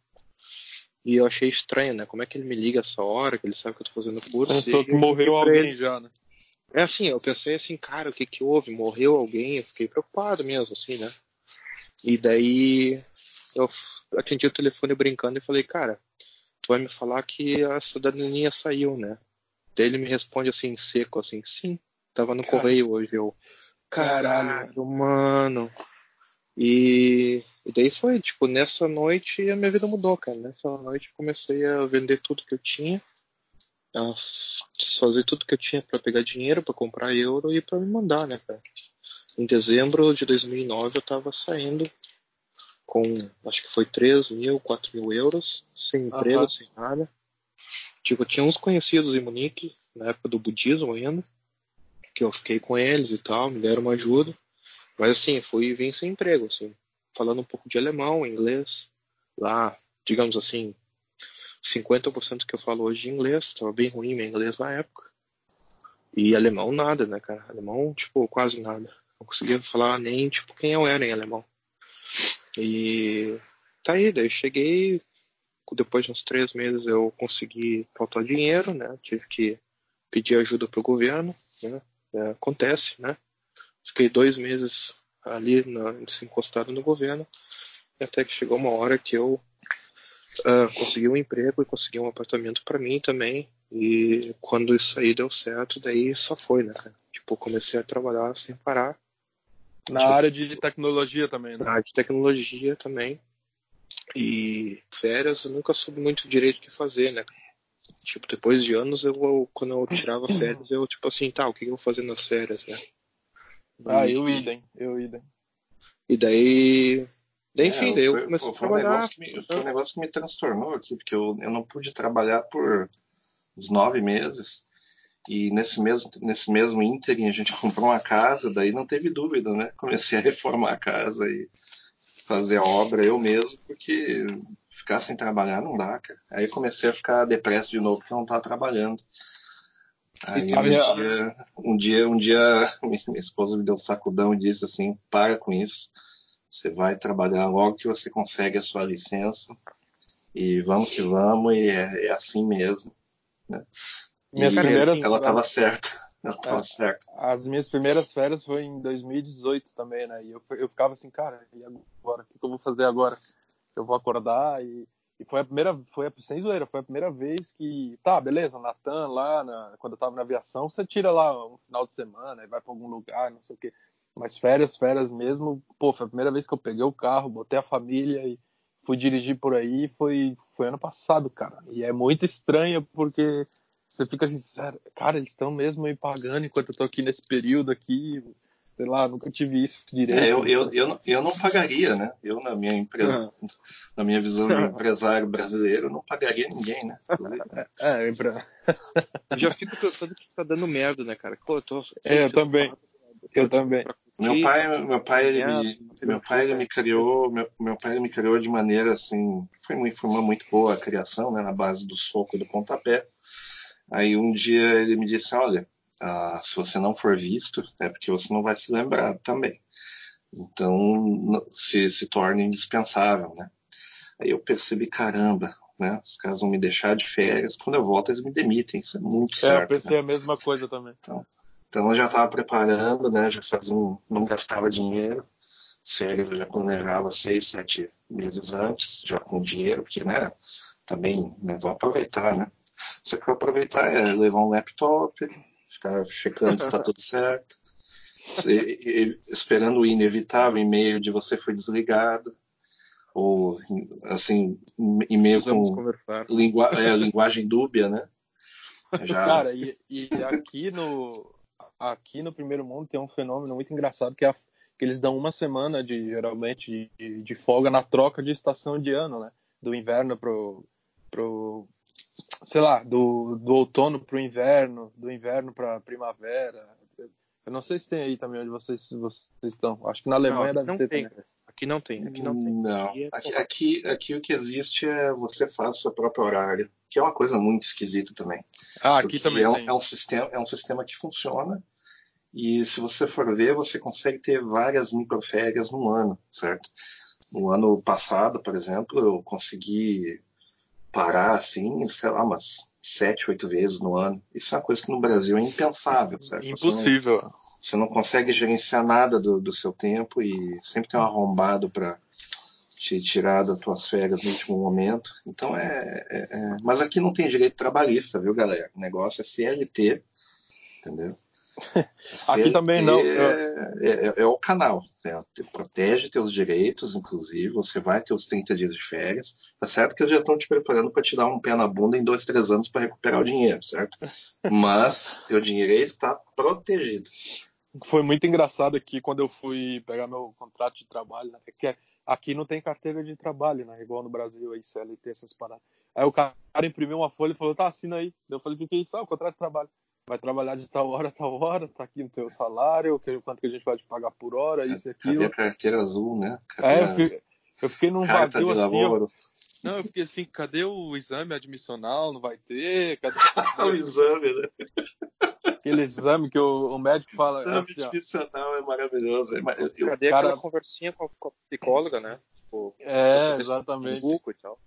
E eu achei estranho, né? Como é que ele me liga essa hora, que ele sabe que eu estou fazendo curso? Pensou que morreu alguém ele. já, né? É assim, eu pensei assim, cara, o que que houve? Morreu alguém? Eu fiquei preocupado mesmo, assim, né? E daí eu atendi o telefone brincando e falei, cara... vai me falar que a cidadania saiu, né? Daí ele me responde assim, seco, assim, sim, tava no Caralho. correio hoje, eu... Caralho, mano... E... e daí foi, tipo, nessa noite a minha vida mudou, cara. Nessa noite eu comecei a vender tudo que eu tinha, a fazer tudo que eu tinha pra pegar dinheiro, pra comprar euro e pra me mandar, né, cara? Em dezembro de dois mil e nove eu tava saindo... com, acho que foi três mil, quatro mil euros, sem emprego, uhum. sem nada. Tipo, eu tinha uns conhecidos em Munique, na época do budismo ainda, que eu fiquei com eles e tal, me deram uma ajuda. Mas assim, fui vim sem emprego, assim, falando um pouco de alemão, inglês, lá, digamos assim, cinquenta por cento que eu falo hoje de inglês, tava bem ruim meu inglês na época. E alemão nada, né, cara? Alemão, tipo, quase nada. Não conseguia falar nem, tipo, quem eu era em alemão. E tá aí, daí eu cheguei, depois de uns três meses eu consegui faltar dinheiro, né? Tive que pedir ajuda pro governo, né? É, acontece, né? Fiquei dois meses ali na, encostado no governo, até que chegou uma hora que eu uh, consegui um emprego e consegui um apartamento pra mim também. E quando isso aí deu certo, daí só foi, né? Tipo, comecei a trabalhar sem parar. Na área de tecnologia também, né? Na área de tecnologia também. E férias eu nunca soube muito direito o que fazer, né? Tipo, depois de anos, eu quando eu tirava férias, eu tipo assim, tá, o que eu vou fazer nas férias, né? Ah, e... eu idem, eu idem. E daí... daí enfim, é, daí eu foi, comecei foi, foi a trabalhar. Um negócio que me, foi um negócio que me transtornou aqui, porque eu, eu não pude trabalhar por uns nove meses. E nesse mesmo, nesse mesmo ínterim a gente comprou uma casa, daí não teve dúvida, né? Comecei a reformar a casa e fazer a obra eu mesmo, porque ficar sem trabalhar não dá, cara. Aí comecei a ficar depresso de novo, porque eu não estava trabalhando. Aí um dia, um dia, um dia minha esposa me deu um sacudão e disse assim, para com isso, você vai trabalhar logo que você consegue a sua licença, e vamos que vamos, e é, é assim mesmo. Né? Minhas e, primeiras... Ela estava certa. Ela tava é, certa. As minhas primeiras férias foi em dois mil e dezoito também, né? E eu, eu ficava assim, cara, e agora? O que, que eu vou fazer agora? Eu vou acordar e... E foi a primeira, foi a, sem zoeira, foi a primeira vez que, tá, beleza, na TAM lá, na, quando eu tava na aviação, você tira lá um final de semana e vai pra algum lugar, não sei o quê. Mas férias, férias mesmo, pô, foi a primeira vez que eu peguei o carro, botei a família e fui dirigir por aí, foi, foi ano passado, cara. E é muito estranho porque você fica assim, cara, eles estão mesmo me pagando enquanto eu tô aqui nesse período aqui, sei lá, nunca tive isso direito. É, eu, eu, eu, não, eu não pagaria, né? Eu, na minha empresa, é. na minha visão de empresário brasileiro, não pagaria ninguém, né? É, é pra... Eu já fico pensando que tá dando merda, né, cara? Pô, eu tô... É, eu também. Eu também. Meu pai, meu pai, ele me, meu pai, ele me criou, meu, meu pai ele me criou de maneira, assim, foi, foi uma muito boa a criação, né? Na base do soco e do pontapé. Aí um dia ele me disse, olha, Ah, se você não for visto, é porque você não vai se lembrar também. Então, se, se torna indispensável, né? Aí eu percebi, caramba, né? Os caras vão me deixar de férias, quando eu volto eles me demitem, isso é muito é, certo. É, eu pensei né? a mesma coisa também. Então, então eu já estava preparando, né? Já fazia um, não gastava dinheiro, férias eu já planejava seis, sete meses antes, já com dinheiro, porque, né? Também, né? Vou aproveitar, né? Só que eu aproveitar é levar um laptop... Ficar checando se está tudo certo, e, e, esperando o inevitável e-mail de você foi desligado, ou assim, e-mail com lingu, é, linguagem dúbia, né? Já... Cara, e, e aqui, no, aqui no primeiro mundo tem um fenômeno muito engraçado que, é a, que eles dão uma semana de, geralmente de, de folga na troca de estação de ano, né? Do inverno pro... pro sei lá, do, do outono para o inverno, do inverno para a primavera. Eu não sei se tem aí também onde vocês, vocês estão. Acho que na Alemanha não, deve não ter. Tem. Também. Aqui não tem. Aqui não, tem. não. Aqui, é aqui, aqui, aqui o que existe é você faz o seu próprio horário, que é uma coisa muito esquisita também. Ah, aqui também é um, tem. É um, sistema, é um sistema que funciona e se você for ver, você consegue ter várias microférias no ano, certo? No ano passado, por exemplo, eu consegui... parar assim, sei lá, umas sete, oito vezes no ano. Isso é uma coisa que no Brasil é impensável, certo? Impossível. Você não, você não consegue gerenciar nada do, do seu tempo e sempre tem um arrombado para te tirar das tuas férias no último momento. Então é, é, é... Mas aqui não tem direito trabalhista, viu, galera? O negócio é C L T, entendeu? C L T aqui também não. É, é, é o canal. Né? Protege teus direitos, inclusive. Você vai ter os trinta dias de férias. Tá certo que eles já estão te preparando para te dar um pé na bunda em dois, três anos para recuperar o dinheiro, certo? Mas teu dinheiro está protegido. Foi muito engraçado aqui quando eu fui pegar meu contrato de trabalho. Né? Que aqui não tem carteira de trabalho, né? Igual no Brasil, aí, C L T, essas paradas. Aí o cara imprimiu uma folha e falou: tá, assina aí. Eu falei: o que é isso? Ah, o contrato de trabalho. Vai trabalhar de tal hora, tal hora, tá aqui o teu salário, quanto que a gente vai te pagar por hora, isso e aquilo. Cadê a carteira azul, né? Cadê é, eu, fico, eu fiquei num vazio assim. Eu, não, eu fiquei assim, cadê o exame admissional? Não vai ter? Cadê o exame, né? Aquele exame que o, o médico fala... O exame assim, admissional ó, é maravilhoso. É mar... Cadê cara... aquela conversinha com a, com a psicóloga, né? Tipo, é, exatamente. Um buco e tal.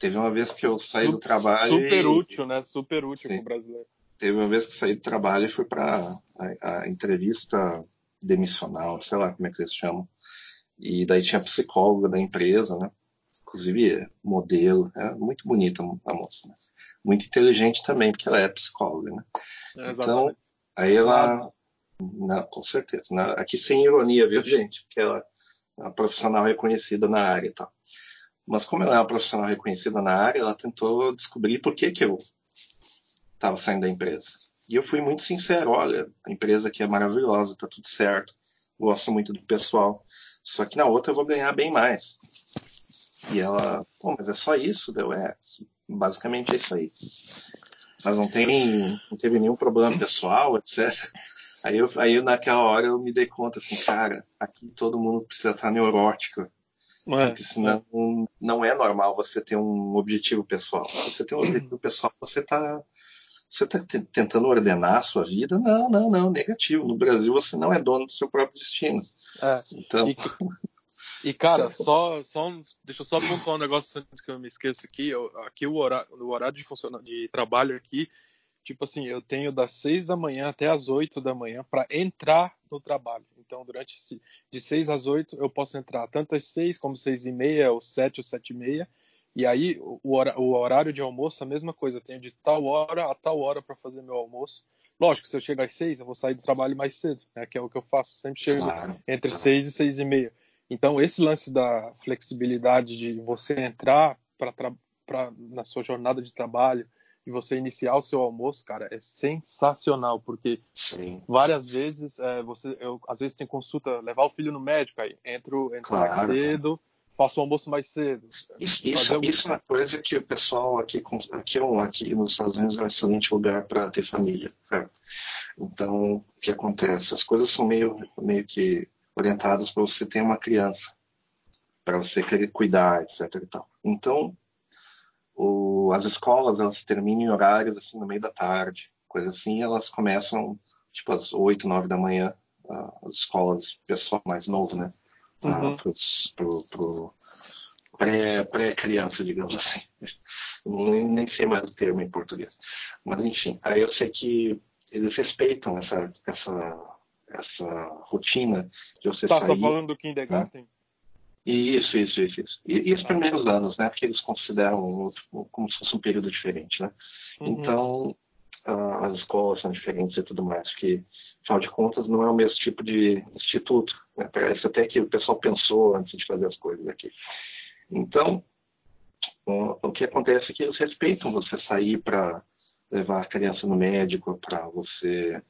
Teve uma vez que eu saí super, do trabalho... Super e... útil, né? Super útil pro brasileiro. Teve uma vez que saí do trabalho e fui para a, a entrevista demissional, sei lá como é que vocês chamam. E daí tinha a psicóloga da empresa, né? Inclusive modelo, é muito bonita a moça, né? Muito inteligente também, porque ela é psicóloga, né? É, então, aí ela... Não, com certeza. Né? Aqui sem ironia, viu, gente? Porque ela é uma profissional reconhecida na área e tal. Mas como ela é uma profissional reconhecida na área, ela tentou descobrir por que que eu... estava saindo da empresa. E eu fui muito sincero, olha, a empresa aqui é maravilhosa, tá tudo certo, gosto muito do pessoal, só que na outra eu vou ganhar bem mais. E ela, pô, mas é só isso? Deu, é, basicamente é isso aí. Mas não, tem, não teve nenhum problema pessoal, etcétera. Aí, eu, aí naquela hora eu me dei conta assim, cara, aqui todo mundo precisa estar neurótico. É. Porque senão não é normal você ter um objetivo pessoal. Se você tem um objetivo pessoal, você tá... Você está t- tentando ordenar a sua vida? Não, não, não, negativo. No Brasil você não é dono do seu próprio destino. É. Então, e, E, cara, só, só um, deixa eu só pontuar um negócio antes que eu me esqueça aqui. Eu, aqui o horário, o horário de, funciona, de trabalho aqui, tipo assim, eu tenho das seis da manhã até as oito da manhã para entrar no trabalho. Então, durante esse, de seis às oito, eu posso entrar tanto às seis como seis e meia, ou sete, ou sete e meia. E aí, o, o horário de almoço, a mesma coisa. Eu tenho de tal hora a tal hora para fazer meu almoço. Lógico, se eu chegar às seis, eu vou sair do trabalho mais cedo, né? Que é o que eu faço. Sempre chego claro, entre claro. seis e seis e meia. Então, esse lance da flexibilidade de você entrar pra, pra, na sua jornada de trabalho e você iniciar o seu almoço, cara, é sensacional, porque Sim. várias vezes, é, você, eu, às vezes tem consulta, levar o filho no médico, aí entro, entro claro, mais cedo, cara. Faço o almoço mais cedo. Isso, isso, um... isso é uma coisa que o pessoal aqui, aqui, aqui nos Estados Unidos é um excelente lugar para ter família. Né? Então, o que acontece? As coisas são meio, meio que... orientados para você ter uma criança, para você querer cuidar, etcétera. E tal. Então, o, as escolas, elas terminam em horários assim, no meio da tarde, coisa assim, elas começam, tipo, às oito, nove da manhã, as escolas, pessoal mais novo, né? Uhum. Pro pré, pré-criança, digamos assim. Nem, nem sei mais o termo em português. Mas, enfim, aí eu sei que eles respeitam essa... essa essa rotina de você tá, sair... Tá só falando do kindergarten? Né? Isso, isso, isso. isso. E, e os primeiros anos, né? Porque eles consideram um outro, como se fosse um período diferente, né? Uhum. Então, uh, as escolas são diferentes e tudo mais, porque, afinal de contas, não é o mesmo tipo de instituto, né? Parece até que o pessoal pensou antes de fazer as coisas aqui. Então, uh, o que acontece é que eles respeitam você sair para... levar a criança no médico, para você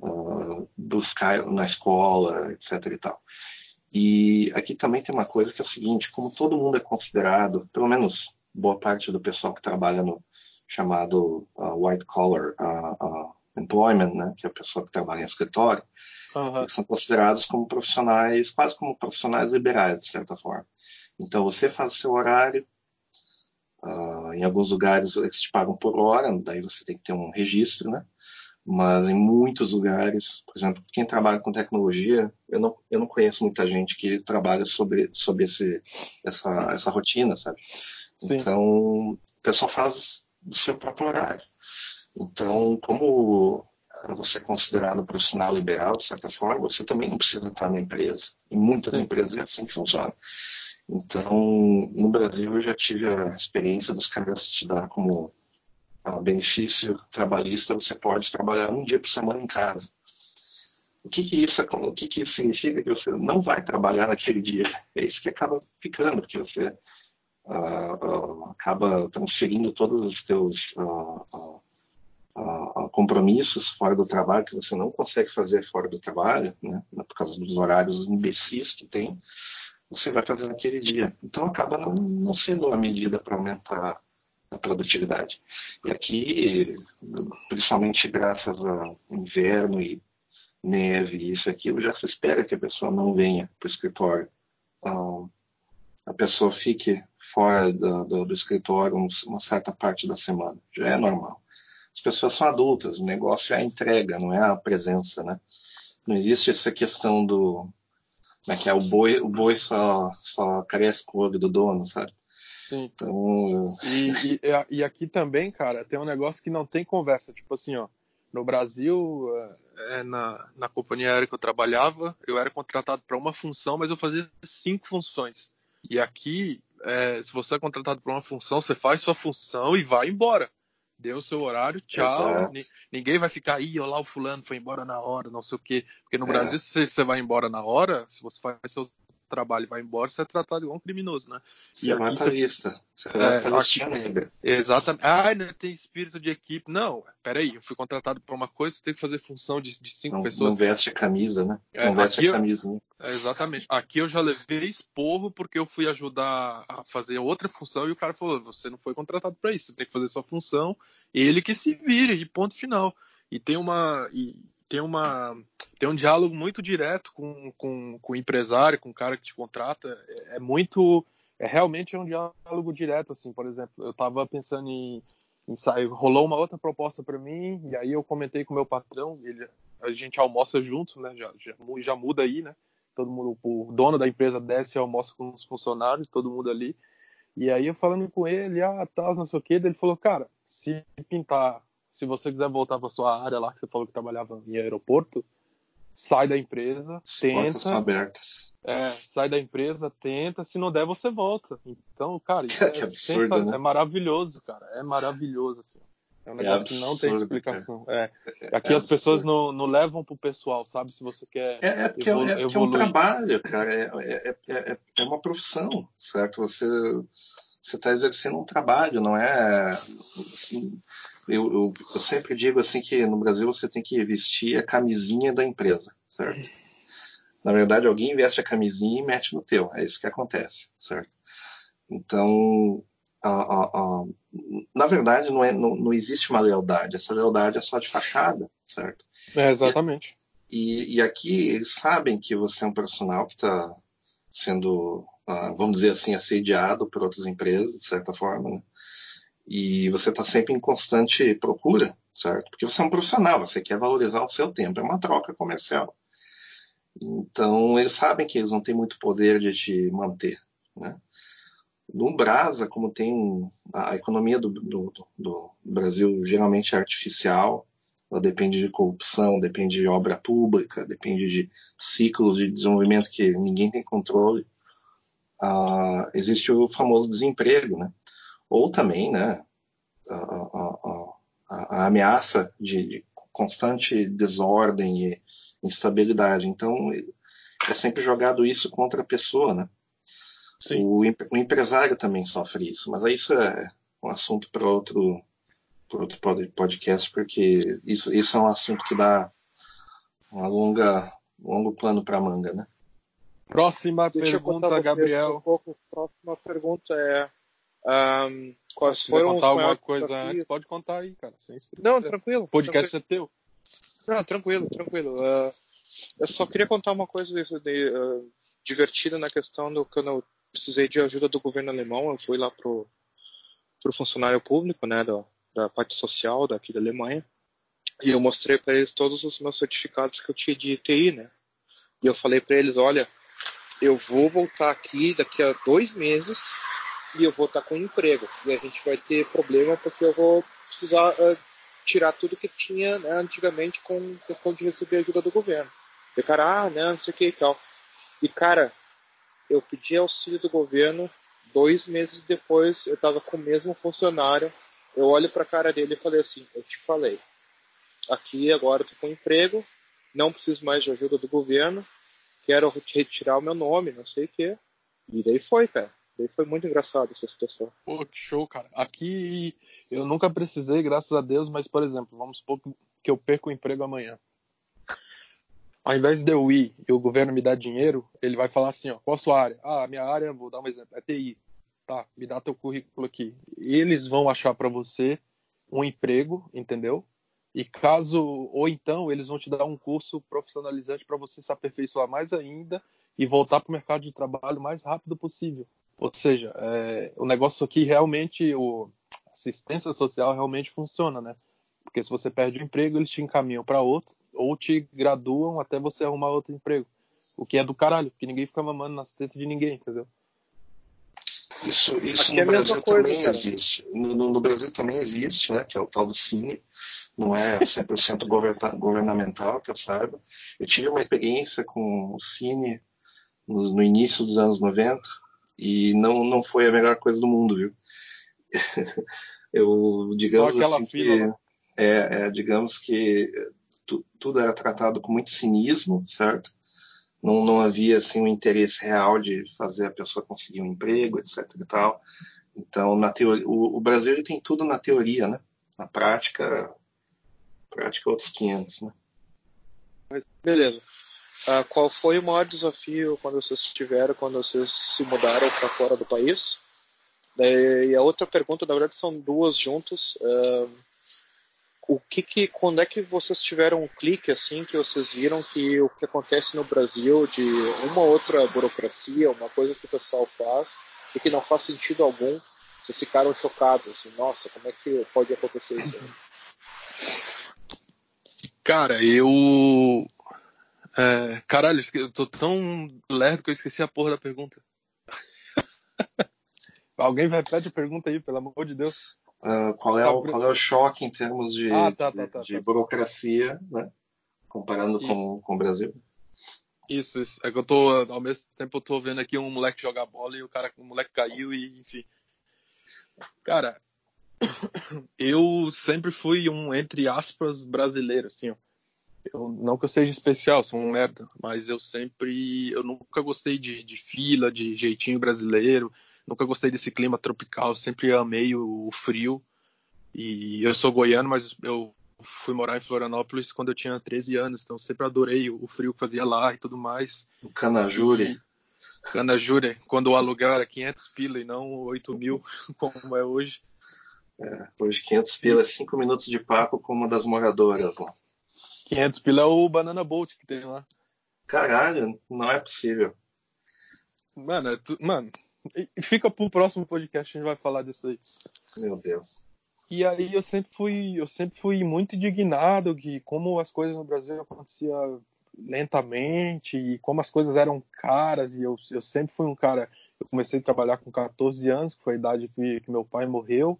uh, buscar na escola, etcétera. E tal. E aqui também tem uma coisa que é o seguinte, como todo mundo é considerado, pelo menos boa parte do pessoal que trabalha no chamado uh, white collar uh, uh, employment, né, que é o pessoal que trabalha em escritório, uhum. eles são considerados como profissionais, quase como profissionais liberais, de certa forma. Então, você faz o seu horário, Uh, em alguns lugares eles te pagam por hora, daí você tem que ter um registro, né? Mas em muitos lugares, por exemplo, quem trabalha com tecnologia, eu não, eu não conheço muita gente que trabalha sobre, sobre esse, essa, essa rotina, sabe? Sim. Então, o pessoal faz do seu próprio horário. Então, como você é considerado profissional liberal, de certa forma, você também não precisa estar na empresa. Em muitas Sim. empresas é assim que funciona. Então, no Brasil eu já tive a experiência dos caras te dar como ah, benefício trabalhista, você pode trabalhar um dia por semana em casa. O que que isso, o que que isso significa? Que você não vai trabalhar naquele dia. É isso que acaba ficando, porque você ah, ah, acaba transferindo todos os teus ah, ah, ah, compromissos fora do trabalho, que você não consegue fazer fora do trabalho, né, por causa dos horários imbecis que tem. Você vai fazer naquele dia. Então, acaba não, não sendo uma medida para aumentar a produtividade. E aqui, principalmente graças ao inverno e neve e isso aqui, já se espera que a pessoa não venha para o escritório. Ah, a pessoa fique fora do, do, do escritório uma certa parte da semana. Já é normal. As pessoas são adultas. O negócio é a entrega, não é a presença, né? Não existe essa questão do... Como é que é? O boi, o boi só, só cresce com o olho do dono, sabe? Sim. Então... E, e, e aqui também, cara, tem um negócio que não tem conversa. Tipo assim, ó, no Brasil, é, na, na companhia aérea que eu trabalhava, eu era contratado para uma função, mas eu fazia cinco funções. E aqui, é, se você é contratado para uma função, você faz sua função e vai embora. Deu o seu horário, tchau. N- ninguém vai ficar, ih, olha lá o fulano, foi embora na hora, não sei o quê. Porque no é. Brasil, se você vai embora na hora, se você faz seu trabalho e vai embora, você é tratado igual um criminoso, né? Você e é matarista. Você é matarista negra. Exatamente. Ah, não tem espírito de equipe. Não, peraí, eu fui contratado para uma coisa, você tem que fazer função de, de cinco não, pessoas. Não veste a camisa, né? Não é, veste a camisa, eu... né? É, exatamente. Aqui eu já levei esporro porque eu fui ajudar a fazer outra função e o cara falou, você não foi contratado para isso, você tem que fazer sua função, ele que se vire, e ponto final. E tem uma... E... Tem, uma, tem um diálogo muito direto com, com, com o empresário, com o cara que te contrata. É, é muito... É, realmente é um diálogo direto, assim. Por exemplo, eu tava pensando em... em sair, rolou uma outra proposta para mim, e aí eu comentei com o meu patrão, ele, a gente almoça junto, né? Já, já, já muda aí, né? todo mundo, o dono da empresa desce e almoça com os funcionários, todo mundo ali. E aí eu falando com ele, ah, tal, não sei o que, ele falou, cara, se pintar, se você quiser voltar para sua área lá, que você falou que trabalhava em aeroporto, sai da empresa, tenta... Portas abertas. É, sai da empresa, tenta, se não der, você volta. Então, cara, isso é, que absurdo, sensa... né? É maravilhoso, cara, é maravilhoso, assim. É um negócio é absurdo, que não tem explicação. É. É. Aqui é as absurdo. Pessoas não, não levam pro pessoal, sabe? Se você quer é, é porque, evolu- é porque é um trabalho, cara. É, é, é, é uma profissão, certo? Você você está exercendo um trabalho, não é... Assim, eu, eu, eu sempre digo assim que no Brasil você tem que vestir a camisinha da empresa, certo? Na verdade, alguém veste a camisinha e mete no teu. É isso que acontece, certo? Então... Ah, ah, ah. Na verdade, não, é, não, não existe uma lealdade. Essa lealdade é só de fachada, certo? É, exatamente. E, e, e aqui eles sabem que você é um profissional que está sendo, ah, vamos dizer assim, assediado por outras empresas, de certa forma, né? E você está sempre em constante procura, certo? Porque você é um profissional, você quer valorizar o seu tempo. É uma troca comercial. Então, eles sabem que eles não têm muito poder de te manter, né? No Brasa, como tem a economia do, do, do Brasil geralmente é artificial, ela depende de corrupção, depende de obra pública, depende de ciclos de desenvolvimento que ninguém tem controle. Ah, existe o famoso desemprego, né? Ou também, né, a, a, a, a ameaça de, de constante desordem e instabilidade. Então, é sempre jogado isso contra a pessoa, né? O, o empresário também sofre isso, mas aí isso é um assunto para outro, para outro podcast, porque isso, isso é um assunto que dá um longo plano para a manga, né? Próxima Deixa pergunta, Gabriel. Um pouco. Próxima pergunta é... Um, quais foram contar alguma coisa antes? Pode contar aí, cara. Sem Não, tranquilo. O podcast tranquilo. é teu. Não, tranquilo, tranquilo. Uh, eu só queria contar uma coisa de, de, uh, divertida na questão do que eu não... precisei de ajuda do governo alemão, eu fui lá pro, pro funcionário público, né, da, da parte social daqui da Alemanha, e eu mostrei para eles todos os meus certificados que eu tinha de T I, né, e eu falei para eles, olha, eu vou voltar aqui daqui a dois meses e eu vou estar com um emprego, e a gente vai ter problema porque eu vou precisar uh, tirar tudo que tinha, né, antigamente com questão de receber ajuda do governo. E o cara, ah, né, não sei o que e tal. E, cara, eu pedi auxílio do governo, dois meses depois eu estava com o mesmo funcionário, eu olho para a cara dele e falei assim, eu te falei, aqui agora eu estou com emprego, não preciso mais de ajuda do governo, quero retirar o meu nome, não sei o quê. E daí foi, cara. Daí foi muito engraçado essa situação. Pô, que show, cara. Aqui eu nunca precisei, graças a Deus, mas, por exemplo, vamos supor que eu perco o emprego amanhã. Ao invés de eu ir e o governo me dar dinheiro, ele vai falar assim, ó, qual a sua área? Ah, a minha área, vou dar um exemplo, é T I. Tá, me dá teu currículo aqui. E eles vão achar para você um emprego, entendeu? E caso, ou então, eles vão te dar um curso profissionalizante para você se aperfeiçoar mais ainda e voltar para o mercado de trabalho o mais rápido possível. Ou seja, é, o negócio aqui realmente, o assistência social realmente funciona, né? Porque se você perde o emprego, eles te encaminham para outro, ou te graduam até você arrumar outro emprego. O que é do caralho, porque ninguém fica mamando nas tetas de ninguém, entendeu? Isso, isso no Brasil também existe. No, no Brasil também existe, né? Que é o tal do Cine. Não é cem por cento goverta- governamental, que eu saiba. Eu tive uma experiência com o Cine no, no início dos anos noventa e não, não foi a melhor coisa do mundo, viu? Eu, digamos assim fila, que... É, é, digamos que... tudo era tratado com muito cinismo, certo? Não, não havia, assim, um interesse real de fazer a pessoa conseguir um emprego, etc e tal. Então, na teoria, o, o Brasil ele tem tudo na teoria, né? Na prática, prática outros quinhentos, né? Mas, beleza. Ah, qual foi o maior desafio quando vocês tiveram, quando vocês se mudaram para fora do país? E a outra pergunta, na verdade, são duas juntas. Ah, O que que, quando é que vocês tiveram um clique, assim, que vocês viram que o que acontece no Brasil de uma outra burocracia, uma coisa que o pessoal faz e que não faz sentido algum, vocês ficaram chocados, assim, nossa, como é que pode acontecer isso? Cara, eu... É, caralho, eu tô tão lerdo que eu esqueci a porra da pergunta. Alguém repete a pergunta aí, pelo amor de Deus. Uh, qual, é o, qual é o choque em termos de, ah, tá, tá, tá, de, de tá, burocracia, né? Comparando com, com o Brasil? Isso, isso. É que eu tô, ao mesmo tempo eu tô vendo aqui um moleque jogar bola e o cara, o moleque caiu e, enfim. Cara, eu sempre fui um, entre aspas, brasileiro, assim, ó. Eu, não que eu seja especial, sou um merda, mas eu sempre, eu nunca gostei de, de fila, de jeitinho brasileiro, nunca gostei desse clima tropical, sempre amei o, o frio. E eu sou goiano, mas eu fui morar em Florianópolis quando eu tinha treze anos, então sempre adorei o, o frio que fazia lá e tudo mais. O Canajure. E, Canajure, quando o aluguel era quinhentos pila e não oito mil, como é hoje. É, hoje quinhentos pila é cinco minutos de papo com uma das moradoras lá. quinhentos pila é o Banana Boat que tem lá. Caralho, não é possível. Mano, é tu... mano, fica pro próximo podcast, a gente vai falar disso aí. Meu Deus. E aí eu sempre fui, eu sempre fui muito indignado que como as coisas no Brasil aconteciam lentamente e como as coisas eram caras. E eu, eu sempre fui um cara... Eu comecei a trabalhar com catorze anos, que foi a idade que, que meu pai morreu,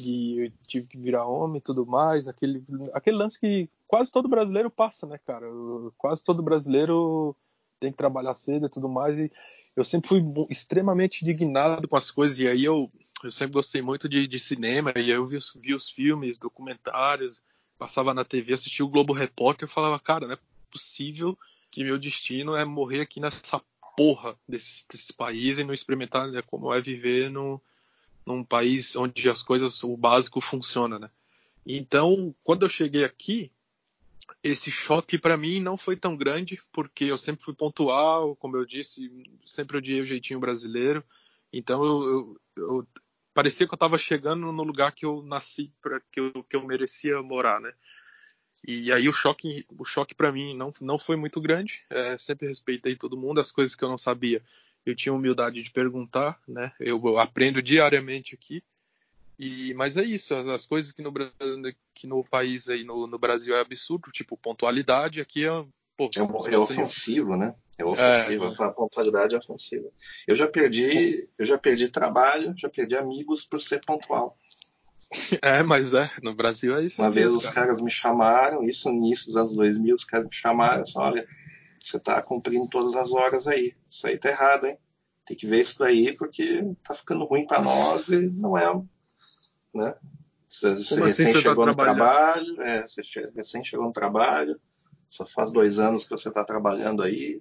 e eu tive que virar homem e tudo mais. Aquele, aquele lance que quase todo brasileiro passa, né, cara? Eu, quase todo brasileiro tem que trabalhar cedo e tudo mais. E eu sempre fui extremamente indignado com as coisas. E aí eu, eu sempre gostei muito de, de cinema, e aí eu vi, vi os filmes, documentários, passava na T V, assistia o Globo Repórter e falava, cara, não é possível que meu destino é morrer aqui nessa porra desse, desse país e não experimentar, né, como é viver no, num país onde as coisas, o básico funciona, né? Então, quando eu cheguei aqui, esse choque pra mim não foi tão grande, porque eu sempre fui pontual, como eu disse, sempre odiei o jeitinho brasileiro. Então, eu, eu, eu parecia que eu tava chegando no lugar que eu nasci, pra, que, eu, que eu merecia morar, né? E aí o choque, o choque pra mim não, não foi muito grande. É, sempre respeitei todo mundo. As coisas que eu não sabia, eu tinha humildade de perguntar, né? Eu, eu aprendo diariamente aqui. E, mas é isso. As, as coisas que no, que no país, aí no, no Brasil é absurdo. Tipo, pontualidade aqui é... Pô, é, é ofensivo, né? É ofensivo. É, a pontualidade é ofensiva. Eu já perdi, eu já perdi trabalho, já perdi amigos por ser pontual. É, mas é, no Brasil é isso. Uma vez os caras me chamaram, isso no início dos anos dois mil, os caras me chamaram, assim, olha, você tá cumprindo todas as horas aí, isso aí tá errado, hein? Tem que ver isso daí porque tá ficando ruim pra nós e não é, né? Você, você recém chegou no trabalho, é, você recém chegou no trabalho, só faz dois anos que você tá trabalhando aí,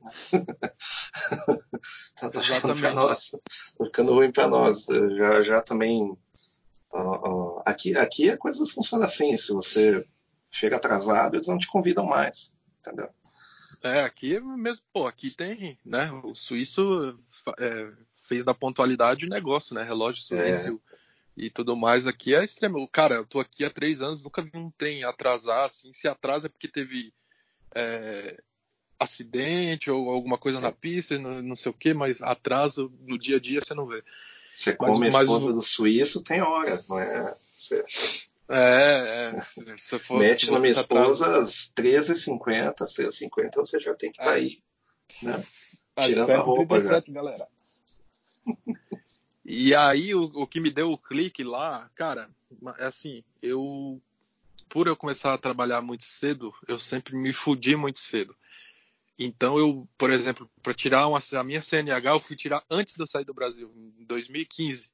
tá, tá ficando pra nós, tá ficando ruim pra nós, já, já também... Uh, uh, aqui, aqui a coisa funciona assim. Se você chega atrasado, eles não te convidam mais, entendeu? É, aqui mesmo, pô, aqui tem, né? O suíço é, fez da pontualidade o negócio, né? Relógio suíço é. E tudo mais aqui é extremo. Cara, eu tô aqui há três anos, nunca vi um trem atrasar, assim. Se atrasa é porque teve é, acidente ou alguma coisa. Sim. Na pista, não, não sei o que, mas atraso no dia a dia você não vê. Você come mas, a esposa mas... do suíço, tem hora, não é? Você... É, é. Se for, mete na minha esposa tá às treze e cinquenta, seis e cinquenta, você já tem que estar tá aí, né? Tirando a roupa já. Galera. E aí, o, o que me deu o clique lá, cara, é assim, eu, por eu começar a trabalhar muito cedo, eu sempre me fudi muito cedo. Então, eu, por exemplo, para tirar uma, a minha C N H, eu fui tirar antes de eu sair do Brasil, em dois mil e quinze.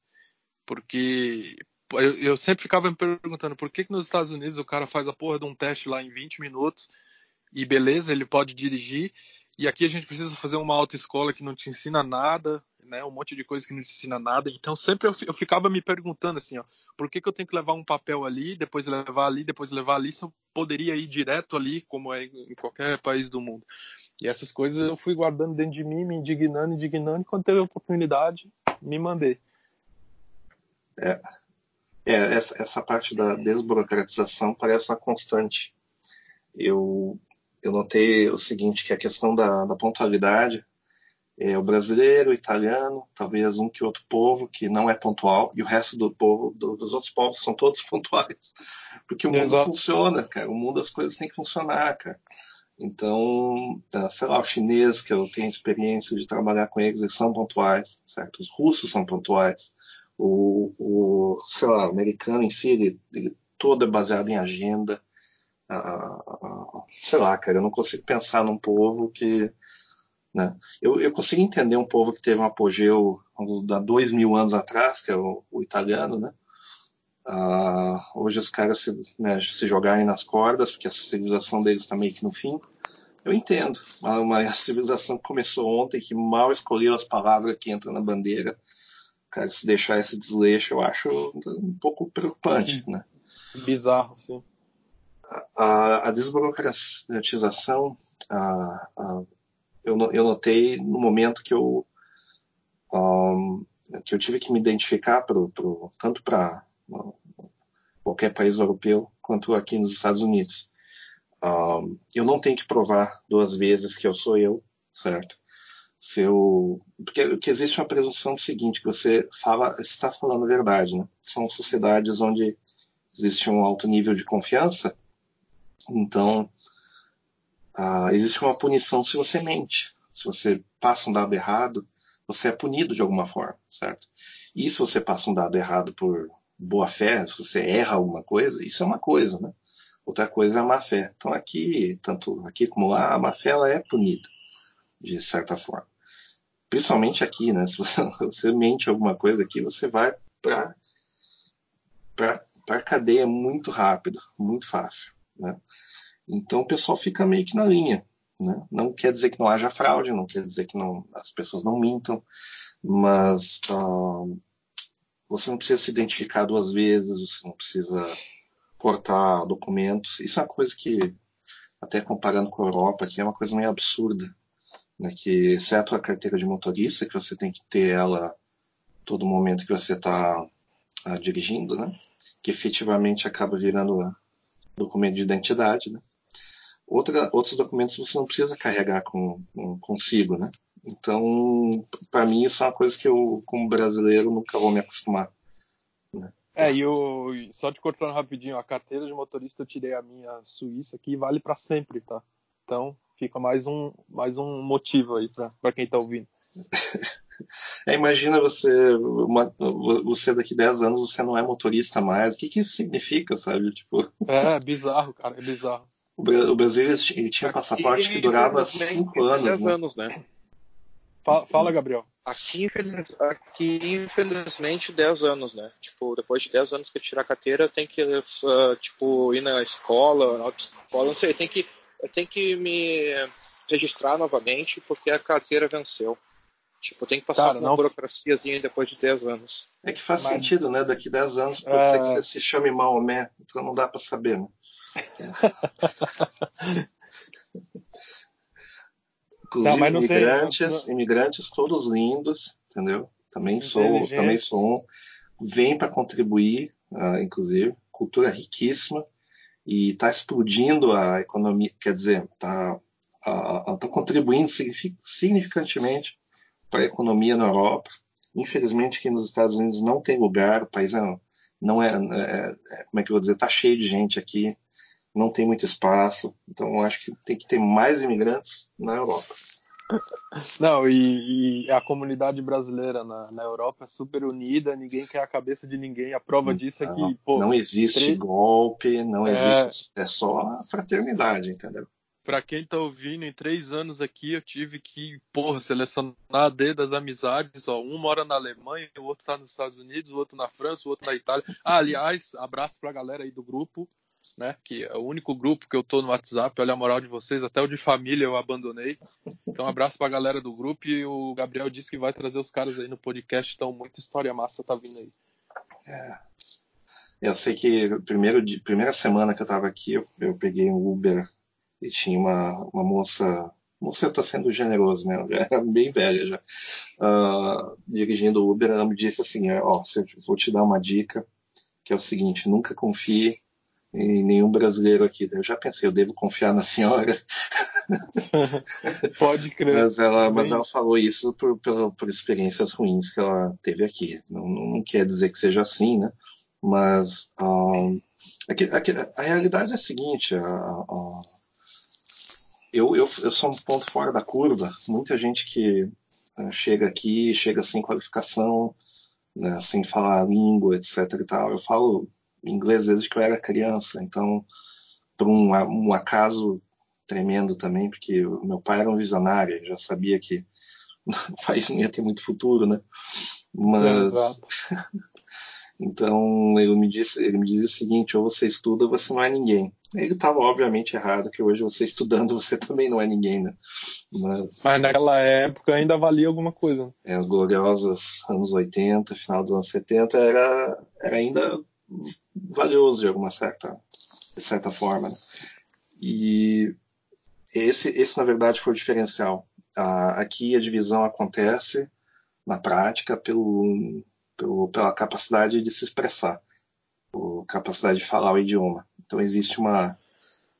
Porque eu, eu sempre ficava me perguntando por que, que nos Estados Unidos o cara faz a porra de um teste lá em vinte minutos e beleza, ele pode dirigir. E aqui a gente precisa fazer uma autoescola que não te ensina nada, né? Um monte de coisa que não te ensina nada. Então, sempre eu, eu ficava me perguntando assim, ó, por que, que eu tenho que levar um papel ali, depois levar ali, depois levar ali, se eu poderia ir direto ali, como é em qualquer país do mundo. E essas coisas eu fui guardando dentro de mim, me indignando, indignando, e quando teve a oportunidade, me mandei. É, é essa, essa parte da desburocratização parece uma constante. Eu, eu notei o seguinte, que a questão da, da pontualidade, é o brasileiro, o italiano, talvez um que outro povo que não é pontual, e o resto do povo, do, dos outros povos são todos pontuais. Porque o mundo Exato. Funciona, cara. O mundo, as coisas têm que funcionar, cara. Então, sei lá, os chineses, que eu tenho experiência de trabalhar com eles, eles são pontuais, certo? Os russos são pontuais. O, o sei lá, o americano em si, ele, ele todo é baseado em agenda. Ah, ah, sei lá, cara, eu não consigo pensar num povo que... Né? Eu, eu consigo entender um povo que teve um apogeu há dois mil anos atrás, que é o, o italiano, né? Ah, hoje os caras se, né, se jogarem nas cordas, porque a civilização deles está meio que no fim. Eu entendo, uma civilização que começou ontem, que mal escolheu as palavras que entram na bandeira, cara, se deixar esse desleixo, eu acho um pouco preocupante, né? Bizarro, sim. A, a desburocratização, a, a, eu, eu notei no momento que eu, um, que eu tive que me identificar pro, pro, tanto para qualquer país europeu quanto aqui nos Estados Unidos. Um, eu não tenho que provar duas vezes que eu sou eu, certo? Se eu, porque, porque existe uma presunção do seguinte, que você fala, está falando a verdade, né? São sociedades onde existe um alto nível de confiança, então uh, existe uma punição se você mente. Se você passa um dado errado, você é punido de alguma forma, certo? E se você passa um dado errado por boa fé, se você erra alguma coisa, isso é uma coisa, né? Outra coisa é a má fé. Então aqui, tanto aqui como lá, a má fé ela é punida, de certa forma. Principalmente aqui, né? Se você, você mente alguma coisa aqui, você vai para para cadeia muito rápido, muito fácil, né? Então o pessoal fica meio que na linha, né? Não quer dizer que não haja fraude, não quer dizer que não, as pessoas não mintam, mas uh, você não precisa se identificar duas vezes, você não precisa cortar documentos. Isso é uma coisa que, até comparando com a Europa, aqui é uma coisa meio absurda, né? Que exceto a carteira de motorista, que você tem que ter ela todo momento que você está uh, dirigindo, né? Que efetivamente acaba virando documento de identidade, né? Outra, outros documentos você não precisa carregar com, com, consigo, né? Então, para mim, isso é uma coisa que eu, como brasileiro, nunca vou me acostumar, né? É, e eu, só te cortando rapidinho, a carteira de motorista eu tirei a minha Suíça aqui e vale para sempre, tá? Então, fica mais um, mais um motivo aí para quem tá ouvindo. É, imagina você, uma, você daqui dez anos, você não é motorista mais. O que, que isso significa, sabe? Tipo... É, bizarro, cara, é bizarro. O Brasil ele tinha passaporte aqui, que durava cinco anos, né? anos, né? Fala, fala, Gabriel. Aqui, aqui, infelizmente, dez anos, né? Tipo, depois de dez anos que eu tirar a carteira, eu tenho que, uh, tipo, ir na escola, na autoescola, não sei, eu tenho que, eu tenho que me registrar novamente porque a carteira venceu. Tipo, tem que passar Cara, por uma não... burocraciazinha depois de dez anos. É que faz Mas... sentido, né? Daqui dez anos pode é... ser que você se chame Maomé, então não dá pra saber, né? Inclusive, não, não imigrantes, tem... imigrantes todos lindos, entendeu? Também sou, também sou um. Vem pra contribuir, uh, inclusive. Cultura riquíssima. E tá explodindo a economia, quer dizer, tá, uh, tá contribuindo significantemente para a economia na Europa. Infelizmente, aqui nos Estados Unidos não tem lugar, o país não, não é, é, como é que eu vou dizer, tá cheio de gente aqui, não tem muito espaço, então eu acho que tem que ter mais imigrantes na Europa. Não, e, e a comunidade brasileira na, na Europa é super unida, ninguém quer a cabeça de ninguém, a prova disso é que... Não, pô, não existe três... golpe, não é... existe, é só a fraternidade, entendeu? Pra quem tá ouvindo, em três anos aqui eu tive que, porra, selecionar a dedo das amizades, ó. Um mora na Alemanha, o outro tá nos Estados Unidos, o outro na França, o outro na Itália. Ah, aliás, abraço pra galera aí do grupo, né? Que é o único grupo que eu tô no WhatsApp, olha a moral de vocês, até o de família eu abandonei. Então, abraço pra galera do grupo e o Gabriel disse que vai trazer os caras aí no podcast, então muita história massa tá vindo aí. É. Eu sei que primeiro, primeira semana que eu tava aqui, eu, eu peguei um Uber. E tinha uma, uma moça, moça eu tô sendo generoso, né? Já era bem velha já, uh, dirigindo o Uber, ela me disse assim, ó, eu vou te dar uma dica, que é o seguinte, nunca confie em nenhum brasileiro aqui. Eu já pensei, eu devo confiar na senhora? Pode crer. Mas ela, mas ela falou isso por, por, por experiências ruins que ela teve aqui. Não, não quer dizer que seja assim, né? Mas um, aqui, aqui, a realidade é a seguinte, a... a eu, eu, eu sou um ponto fora da curva. Muita gente que uh, chega aqui, chega sem qualificação, né, sem falar a língua, etc e tal. Eu falo inglês desde que eu era criança, então por um, um acaso tremendo também, porque o meu pai era um visionário, já sabia que o país não ia ter muito futuro, né? Mas é, então ele me disse, ele me dizia o seguinte: ou você estuda ou você não é ninguém. Ele estava obviamente errado, que hoje você estudando você também não é ninguém, né? Mas, mas naquela época ainda valia alguma coisa. É, as gloriosas anos oitenta, final dos anos setenta, era, era ainda valioso de alguma certa, de certa forma, né? E esse, esse, na verdade, foi o diferencial. Ah, aqui a divisão acontece, na prática, pelo, pelo, pela capacidade de se expressar, ou capacidade de falar o idioma. Então existe uma,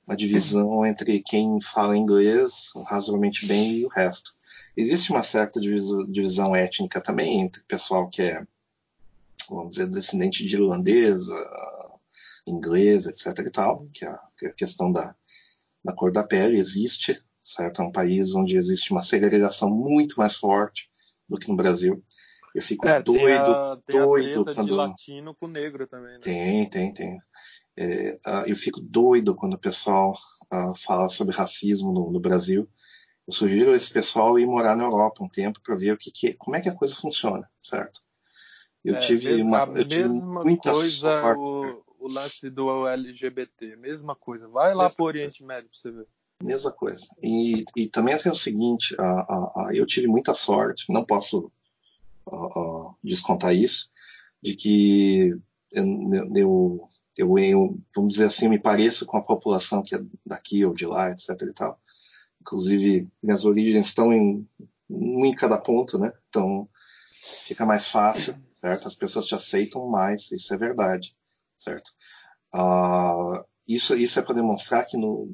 uma divisão entre quem fala inglês razoavelmente bem e o resto. Existe uma certa divisão, divisão étnica também entre o pessoal que é, vamos dizer, descendente de irlandesa, inglesa, etc e tal, que é, que é a questão da, da cor da pele, existe, certo? É um país onde existe uma segregação muito mais forte do que no Brasil. Eu fico é, doido, tem a, tem doido a treta quando... de latino com negro também, né? Tem, tem, tem. É, eu fico doido quando o pessoal uh, fala sobre racismo no, no Brasil. Eu sugiro a esse pessoal ir morar na Europa um tempo para ver o que, que como é que a coisa funciona, certo? Eu é, tive mesma, uma eu tive mesma muita coisa sorte, o, o lance do L G B T, mesma coisa. Vai lá para o Oriente Médio para você ver. Mesma coisa. E, e também é o seguinte, uh, uh, uh, eu tive muita sorte, não posso uh, uh, descontar isso, de que eu, eu, eu, eu, vamos dizer assim, eu me pareço com a população que é daqui ou de lá, etc e tal. Inclusive, minhas origens estão em um em cada ponto, né? Então, fica mais fácil, certo? As pessoas te aceitam mais, isso é verdade, certo? Uh, Isso, isso é para demonstrar que no,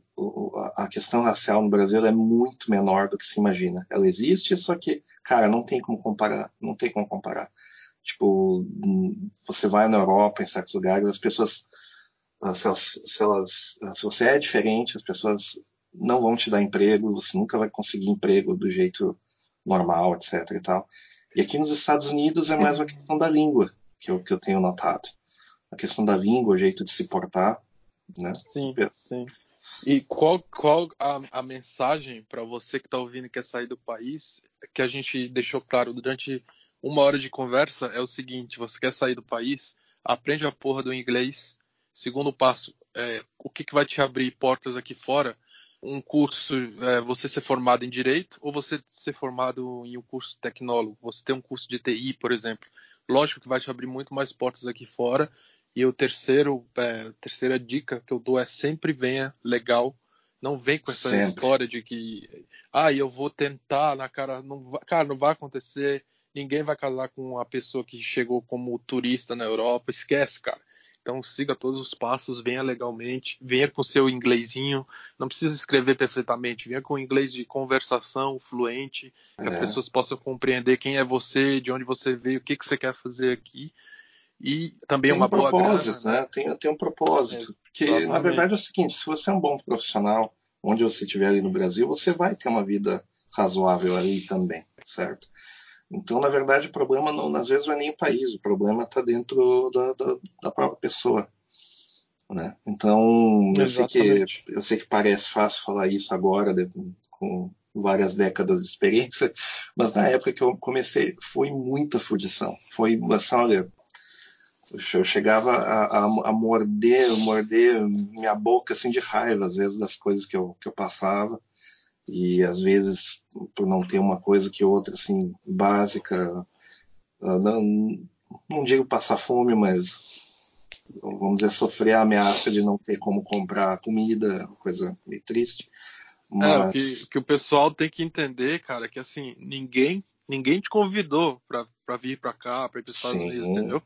a questão racial no Brasil é muito menor do que se imagina. Ela existe, só que, cara, não tem como comparar. Não tem como comparar. Tipo, você vai na Europa, em certos lugares, as pessoas, se, elas, se, elas, se você é diferente, as pessoas não vão te dar emprego, você nunca vai conseguir emprego do jeito normal, etc e tal. E aqui nos Estados Unidos é mais uma questão da língua, que eu, que eu tenho notado. A questão da língua, o jeito de se portar, né? Sim, sim. E qual, qual a, a mensagem para você que está ouvindo e quer sair do país, que a gente deixou claro durante uma hora de conversa, é o seguinte: você quer sair do país, aprende a porra do inglês. Segundo passo, é, o que, que vai te abrir portas aqui fora? Um curso, é, você ser formado em direito ou você ser formado em um curso tecnólogo, você ter um curso de T I, por exemplo. Lógico que vai te abrir muito mais portas aqui fora. E o terceiro, é, a terceira dica que eu dou é: sempre venha legal. Não vem com essa sempre. História de que, ah, eu vou tentar, na cara, não vai, cara, não vai acontecer. Ninguém vai casar com a pessoa que chegou como turista na Europa. Esquece, cara. Então siga todos os passos, venha legalmente, venha com seu inglesinho. Não precisa escrever perfeitamente, venha com inglês de conversação fluente, que é. As pessoas possam compreender quem é você, de onde você veio, o que, que você quer fazer aqui. E também tem uma um boa propósito, grana, né? Tem, tem um propósito. É, porque, exatamente. Na verdade, é o seguinte: se você é um bom profissional, onde você estiver ali no Brasil, você vai ter uma vida razoável ali também, certo? Então, na verdade, o problema, não, às vezes, não é nem o país. O problema está dentro da, da, da própria pessoa, né? Então, eu sei, que, eu sei que parece fácil falar isso agora, com várias décadas de experiência, mas na época que eu comecei, foi muita fudição. Foi, assim, olha... Eu chegava a, a, a morder, morder minha boca assim de raiva, às vezes, das coisas que eu, que eu passava. E, às vezes, por não ter uma coisa que outra, assim, básica. Não, não digo passar fome, mas, vamos dizer, sofrer a ameaça de não ter como comprar comida, coisa meio triste. Mas... É, que, que o pessoal tem que entender, cara, que, assim, ninguém, ninguém te convidou pra, pra vir pra cá, pra ir pros Estados Sim. Unidos, entendeu?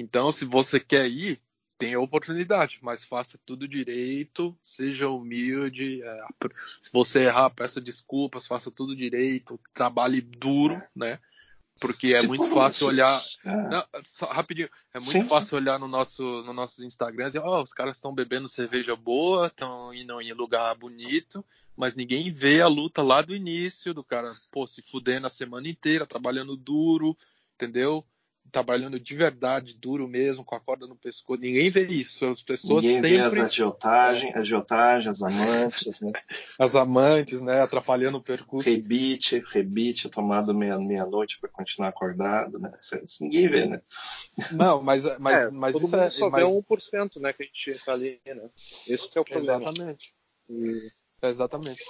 Então, se você quer ir, tem a oportunidade, mas faça tudo direito, seja humilde, é, se você errar, peça desculpas, faça tudo direito, trabalhe duro, né? Porque é tipo, muito fácil olhar. É. Não, só, rapidinho. É muito sim, fácil sim. olhar no nosso, no nosso Instagram e ó, oh, os caras estão bebendo cerveja boa, estão indo em lugar bonito, mas ninguém vê a luta lá do início, do cara, pô, se fudendo a semana inteira, trabalhando duro, entendeu? Trabalhando de verdade, duro mesmo, com a corda no pescoço. Ninguém vê isso. As pessoas ninguém sempre... vê as agiotagens, agiotagens, as amantes, né? As amantes, né? Atrapalhando o percurso. Rebite, rebite, tomado meia-noite para continuar acordado, né? Isso ninguém vê, né? Não, mas, mas, é, mas todo isso mundo é... só mas... vê um por cento, né, que a gente está ali, né? Esse que é o problema. Exatamente. E... Exatamente.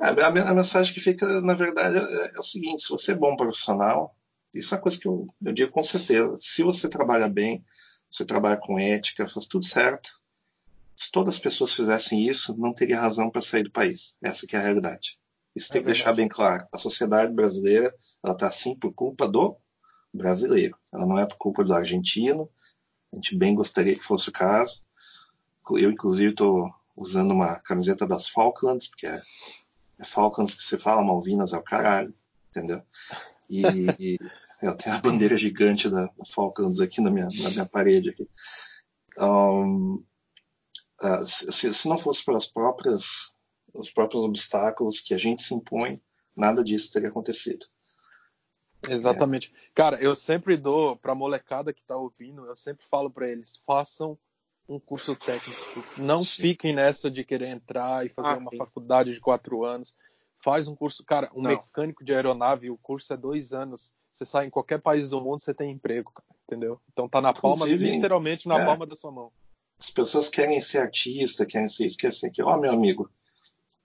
A, a, a mensagem que fica, na verdade, é, é o seguinte. Se você é bom profissional... Isso é uma coisa que eu, eu digo com certeza. Se você trabalha bem, você trabalha com ética, faz tudo certo. Se todas as pessoas fizessem isso, não teria razão para sair do país. Essa que é a realidade. Isso é tem verdade. Que deixar bem claro. A sociedade brasileira, ela está assim por culpa do brasileiro. Ela não é por culpa do argentino. A gente bem gostaria que fosse o caso. Eu, inclusive, estou usando uma camiseta das Falklands, porque é, é Falklands que se fala, Malvinas é o caralho, entendeu? E, e eu tenho a bandeira gigante da, da Falklands aqui na minha, na minha parede aqui. Um, uh, se, se não fosse pelas próprias, os próprios obstáculos que a gente se impõe, nada disso teria acontecido. Exatamente. É. Cara, eu sempre dou para a molecada que está ouvindo, eu sempre falo para eles, façam um curso técnico. Não sim. fiquem nessa de querer entrar e fazer ah, uma sim. faculdade de quatro anos. Faz um curso, cara, um não. mecânico de aeronave, o curso é dois anos. Você sai em qualquer país do mundo, você tem emprego, cara, entendeu? Então tá na palma, inclusive, literalmente na é, palma da sua mão. As pessoas querem ser artista, querem ser isso, querem ser aquilo. Ó, meu amigo,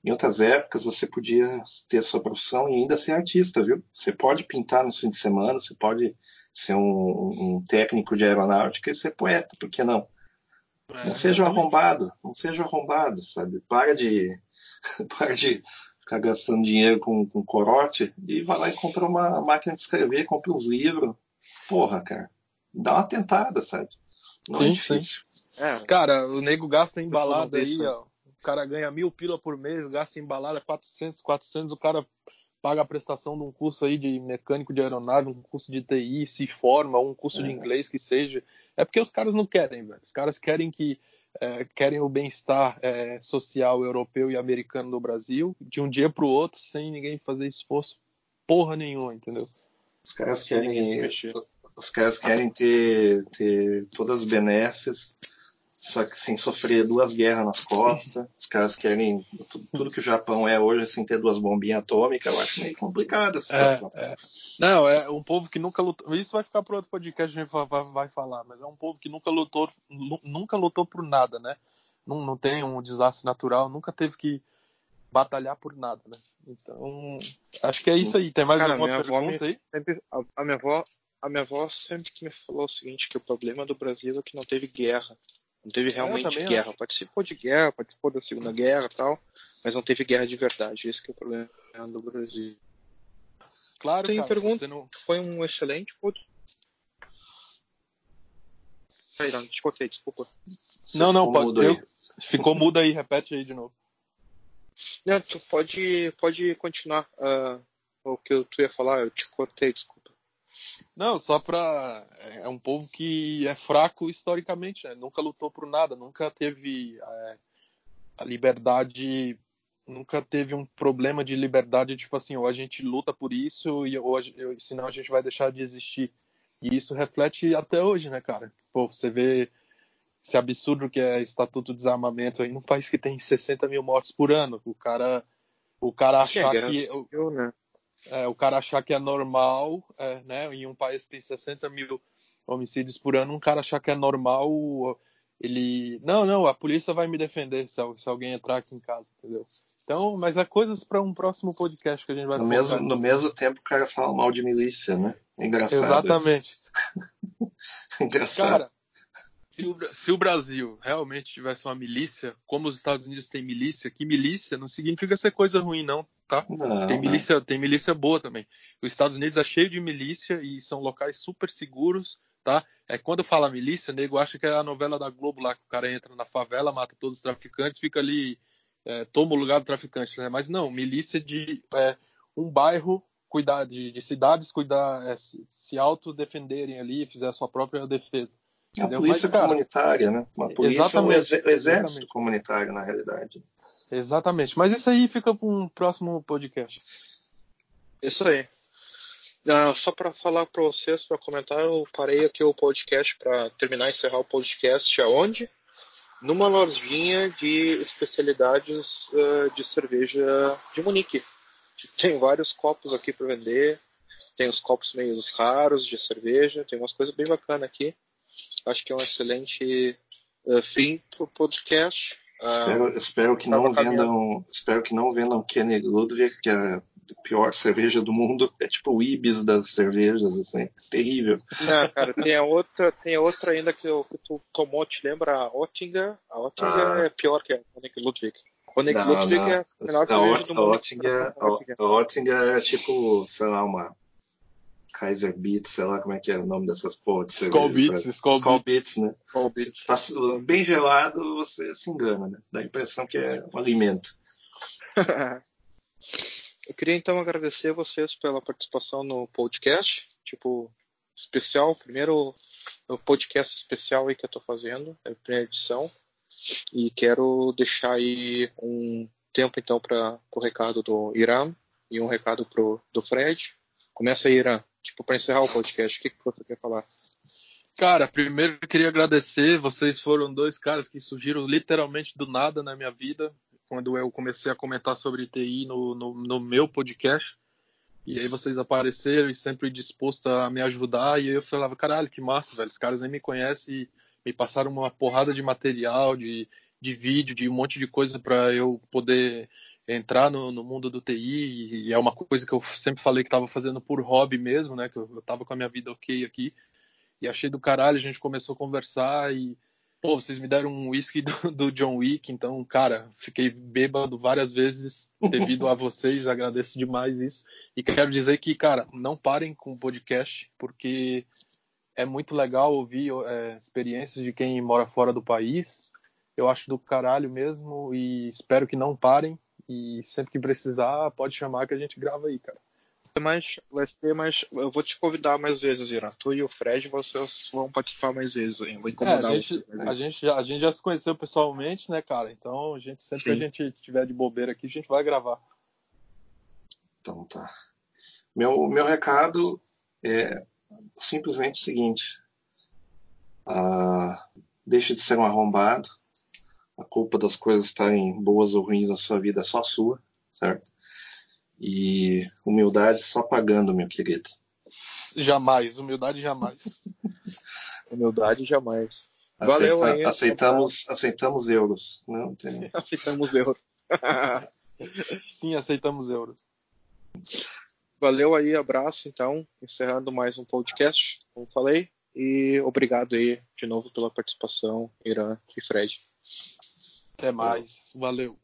em outras épocas você podia ter sua profissão e ainda ser artista, viu? Você pode pintar no fim de semana, você pode ser um, um técnico de aeronáutica e ser poeta, por que não? É, não seja arrombado, não seja arrombado, sabe? Para de... para de... ficar gastando dinheiro com, com corote e vai lá e compra uma máquina de escrever, compra uns livros. Porra, cara. Dá uma tentada, sabe? Não sim, é difícil. É, cara, o nego gasta embalada aí, ó. O cara ganha mil pila por mês, gasta embalada quatrocentos, quatrocentos, o cara paga a prestação de um curso aí de mecânico de aeronave, um curso de T I, se forma, um curso é. de inglês que seja. É porque os caras não querem, velho. Os caras querem que É, querem o bem-estar é, social europeu e americano do Brasil de um dia para o outro sem ninguém fazer esforço porra nenhuma, entendeu? Os caras querem, os caras querem ter, ter todas as benesses, só que sem sofrer duas guerras nas costas. Os caras querem tudo, tudo que o Japão é hoje sem ter duas bombinhas atômicas. Eu acho meio complicado essa situação. É, é. Não, é um povo que nunca lutou. Isso vai ficar para outro podcast, a gente vai, vai falar, mas é um povo que nunca lutou, nunca lutou por nada, né? Não, não tem um desastre natural, nunca teve que batalhar por nada, né? Então, acho que é isso aí. Tem mais Cara, alguma pergunta me, aí? Sempre, a, a, minha avó, a minha avó sempre me falou o seguinte, que o problema do Brasil é que não teve guerra. Não teve realmente também, guerra. Acho. Participou de guerra, participou da Segunda Guerra e tal, mas não teve guerra de verdade. Esse que é o problema do Brasil. Claro, tem cara, pergunta. Não... Foi um excelente ponto. Sei lá, desculpa, desculpa. Você não, não, ficou pode. Eu... Ficou mudo aí, repete aí de novo. Não, tu pode, pode continuar uh, o que tu ia falar, eu te cortei, desculpa. Não, só pra. É um povo que é fraco historicamente, né? Nunca lutou por nada, nunca teve é, a liberdade. Nunca teve um problema de liberdade, tipo assim, ou a gente luta por isso, e, ou, ou, senão a gente vai deixar de existir. E isso reflete até hoje, né, cara? Pô, você vê esse absurdo que é Estatuto de Desarmamento aí num país que tem sessenta mil mortes por ano. O cara, o cara achar Chega. que... O, Eu, né? é, o cara achar que é normal, é, né? Em um país que tem sessenta mil homicídios por ano, um cara achar que é normal... Ele, não, não, a polícia vai me defender se, se alguém entrar aqui em casa, entendeu? Então, mas é coisas para um próximo podcast que a gente vai no falar. Mesmo, no mesmo tempo o cara fala mal de milícia, né? Engraçado. Exatamente. Engraçado. Cara, se o, se o Brasil realmente tivesse uma milícia, como os Estados Unidos têm milícia, que milícia não significa ser coisa ruim, não, tá? Não, tem, milícia, né? Tem milícia boa também. Os Estados Unidos é cheio de milícia e são locais super seguros. Tá? É quando fala milícia, o nego acha que é a novela da Globo lá, que o cara entra na favela, mata todos os traficantes, fica ali, é, toma o lugar do traficante, né? Mas não, milícia de é, um bairro cuidar de, de cidades, cuidar, é, se, se autodefenderem ali, fizer a sua própria defesa. É uma polícia Mas, comunitária, cara, né? Uma polícia, exatamente, um exército exatamente. comunitário, na realidade. Exatamente. Mas isso aí fica para um próximo podcast. Isso aí. Ah, só para falar para vocês, para comentar, eu parei aqui o podcast para terminar e encerrar o podcast aonde? Numa lojinha de especialidades uh, de cerveja de Munique. Tem vários copos aqui para vender, tem os copos meio raros de cerveja, tem umas coisas bem bacanas aqui. Acho que é um excelente uh, fim para o podcast. Espero, uh, espero, que não vendam, espero que não vendam Kenny Ludwig, que é a pior cerveja do mundo. É tipo o Ibis das cervejas, assim. Terrível. Não, cara, tem a outra, tem a outra ainda que tu tomou, te lembra? A Oettinger. A Oettinger ah. é pior que a Kenny Ludwig. Não, não. É a, Ort, a, Oettinger, a Oettinger é tipo, sei lá, uma Kaiser Beats, sei lá como é que é o nome dessas porra de cerveja. Skol Beats, Skol, Skol Beats, né? Skol Beats. Tá bem gelado, você se engana, né? Dá a impressão que é um alimento. Eu queria então agradecer a vocês pela participação no podcast, tipo, especial, primeiro o podcast especial aí que eu tô fazendo, é a primeira edição. E quero deixar aí um tempo então para o recado do Irã e um recado pro, do Fred. Começa aí, Irã, tipo, para encerrar o podcast, o que, que você quer falar? Cara, primeiro eu queria agradecer, vocês foram dois caras que surgiram literalmente do nada na minha vida, quando eu comecei a comentar sobre T I no, no, no meu podcast, e aí vocês apareceram e sempre disposto a me ajudar, e eu falava, caralho, que massa, velho, os caras nem me conhecem e me passaram uma porrada de material, de, de vídeo, de um monte de coisa para eu poder entrar no, no mundo do T I. E é uma coisa que eu sempre falei que estava fazendo por hobby mesmo, né? Que eu estava com a minha vida ok aqui. E achei do caralho, a gente começou a conversar e... Pô, vocês me deram um whisky do, do John Wick, então, cara, fiquei bêbado várias vezes devido a vocês, agradeço demais isso. E quero dizer que, cara, não parem com o podcast, porque... é muito legal ouvir é, experiências de quem mora fora do país. Eu acho do caralho mesmo e espero que não parem. E sempre que precisar, pode chamar que a gente grava aí, cara. Mas, vai ter mais... Eu vou te convidar mais vezes, Irã. Tu e o Fred, vocês vão participar mais vezes. Hein? Vou incomodar é, a, gente, vocês, a, gente já, a gente já se conheceu pessoalmente, né, cara? Então, a gente, sempre Sim. que a gente tiver de bobeira aqui, a gente vai gravar. Então, tá. Meu, meu recado é... simplesmente o seguinte, ah, deixa de ser um arrombado, a culpa das coisas estarem boas ou ruins na sua vida é só sua, certo? E humildade só pagando, meu querido. Jamais, humildade jamais. Humildade jamais. Aceita, Valeu aí. Aceitamos, aceitamos euros. Não, tem... aceitamos euros. Sim, aceitamos euros. Valeu aí, abraço, então, encerrando mais um podcast, como falei, e obrigado aí de novo pela participação, Irã e Fred. Até mais, valeu.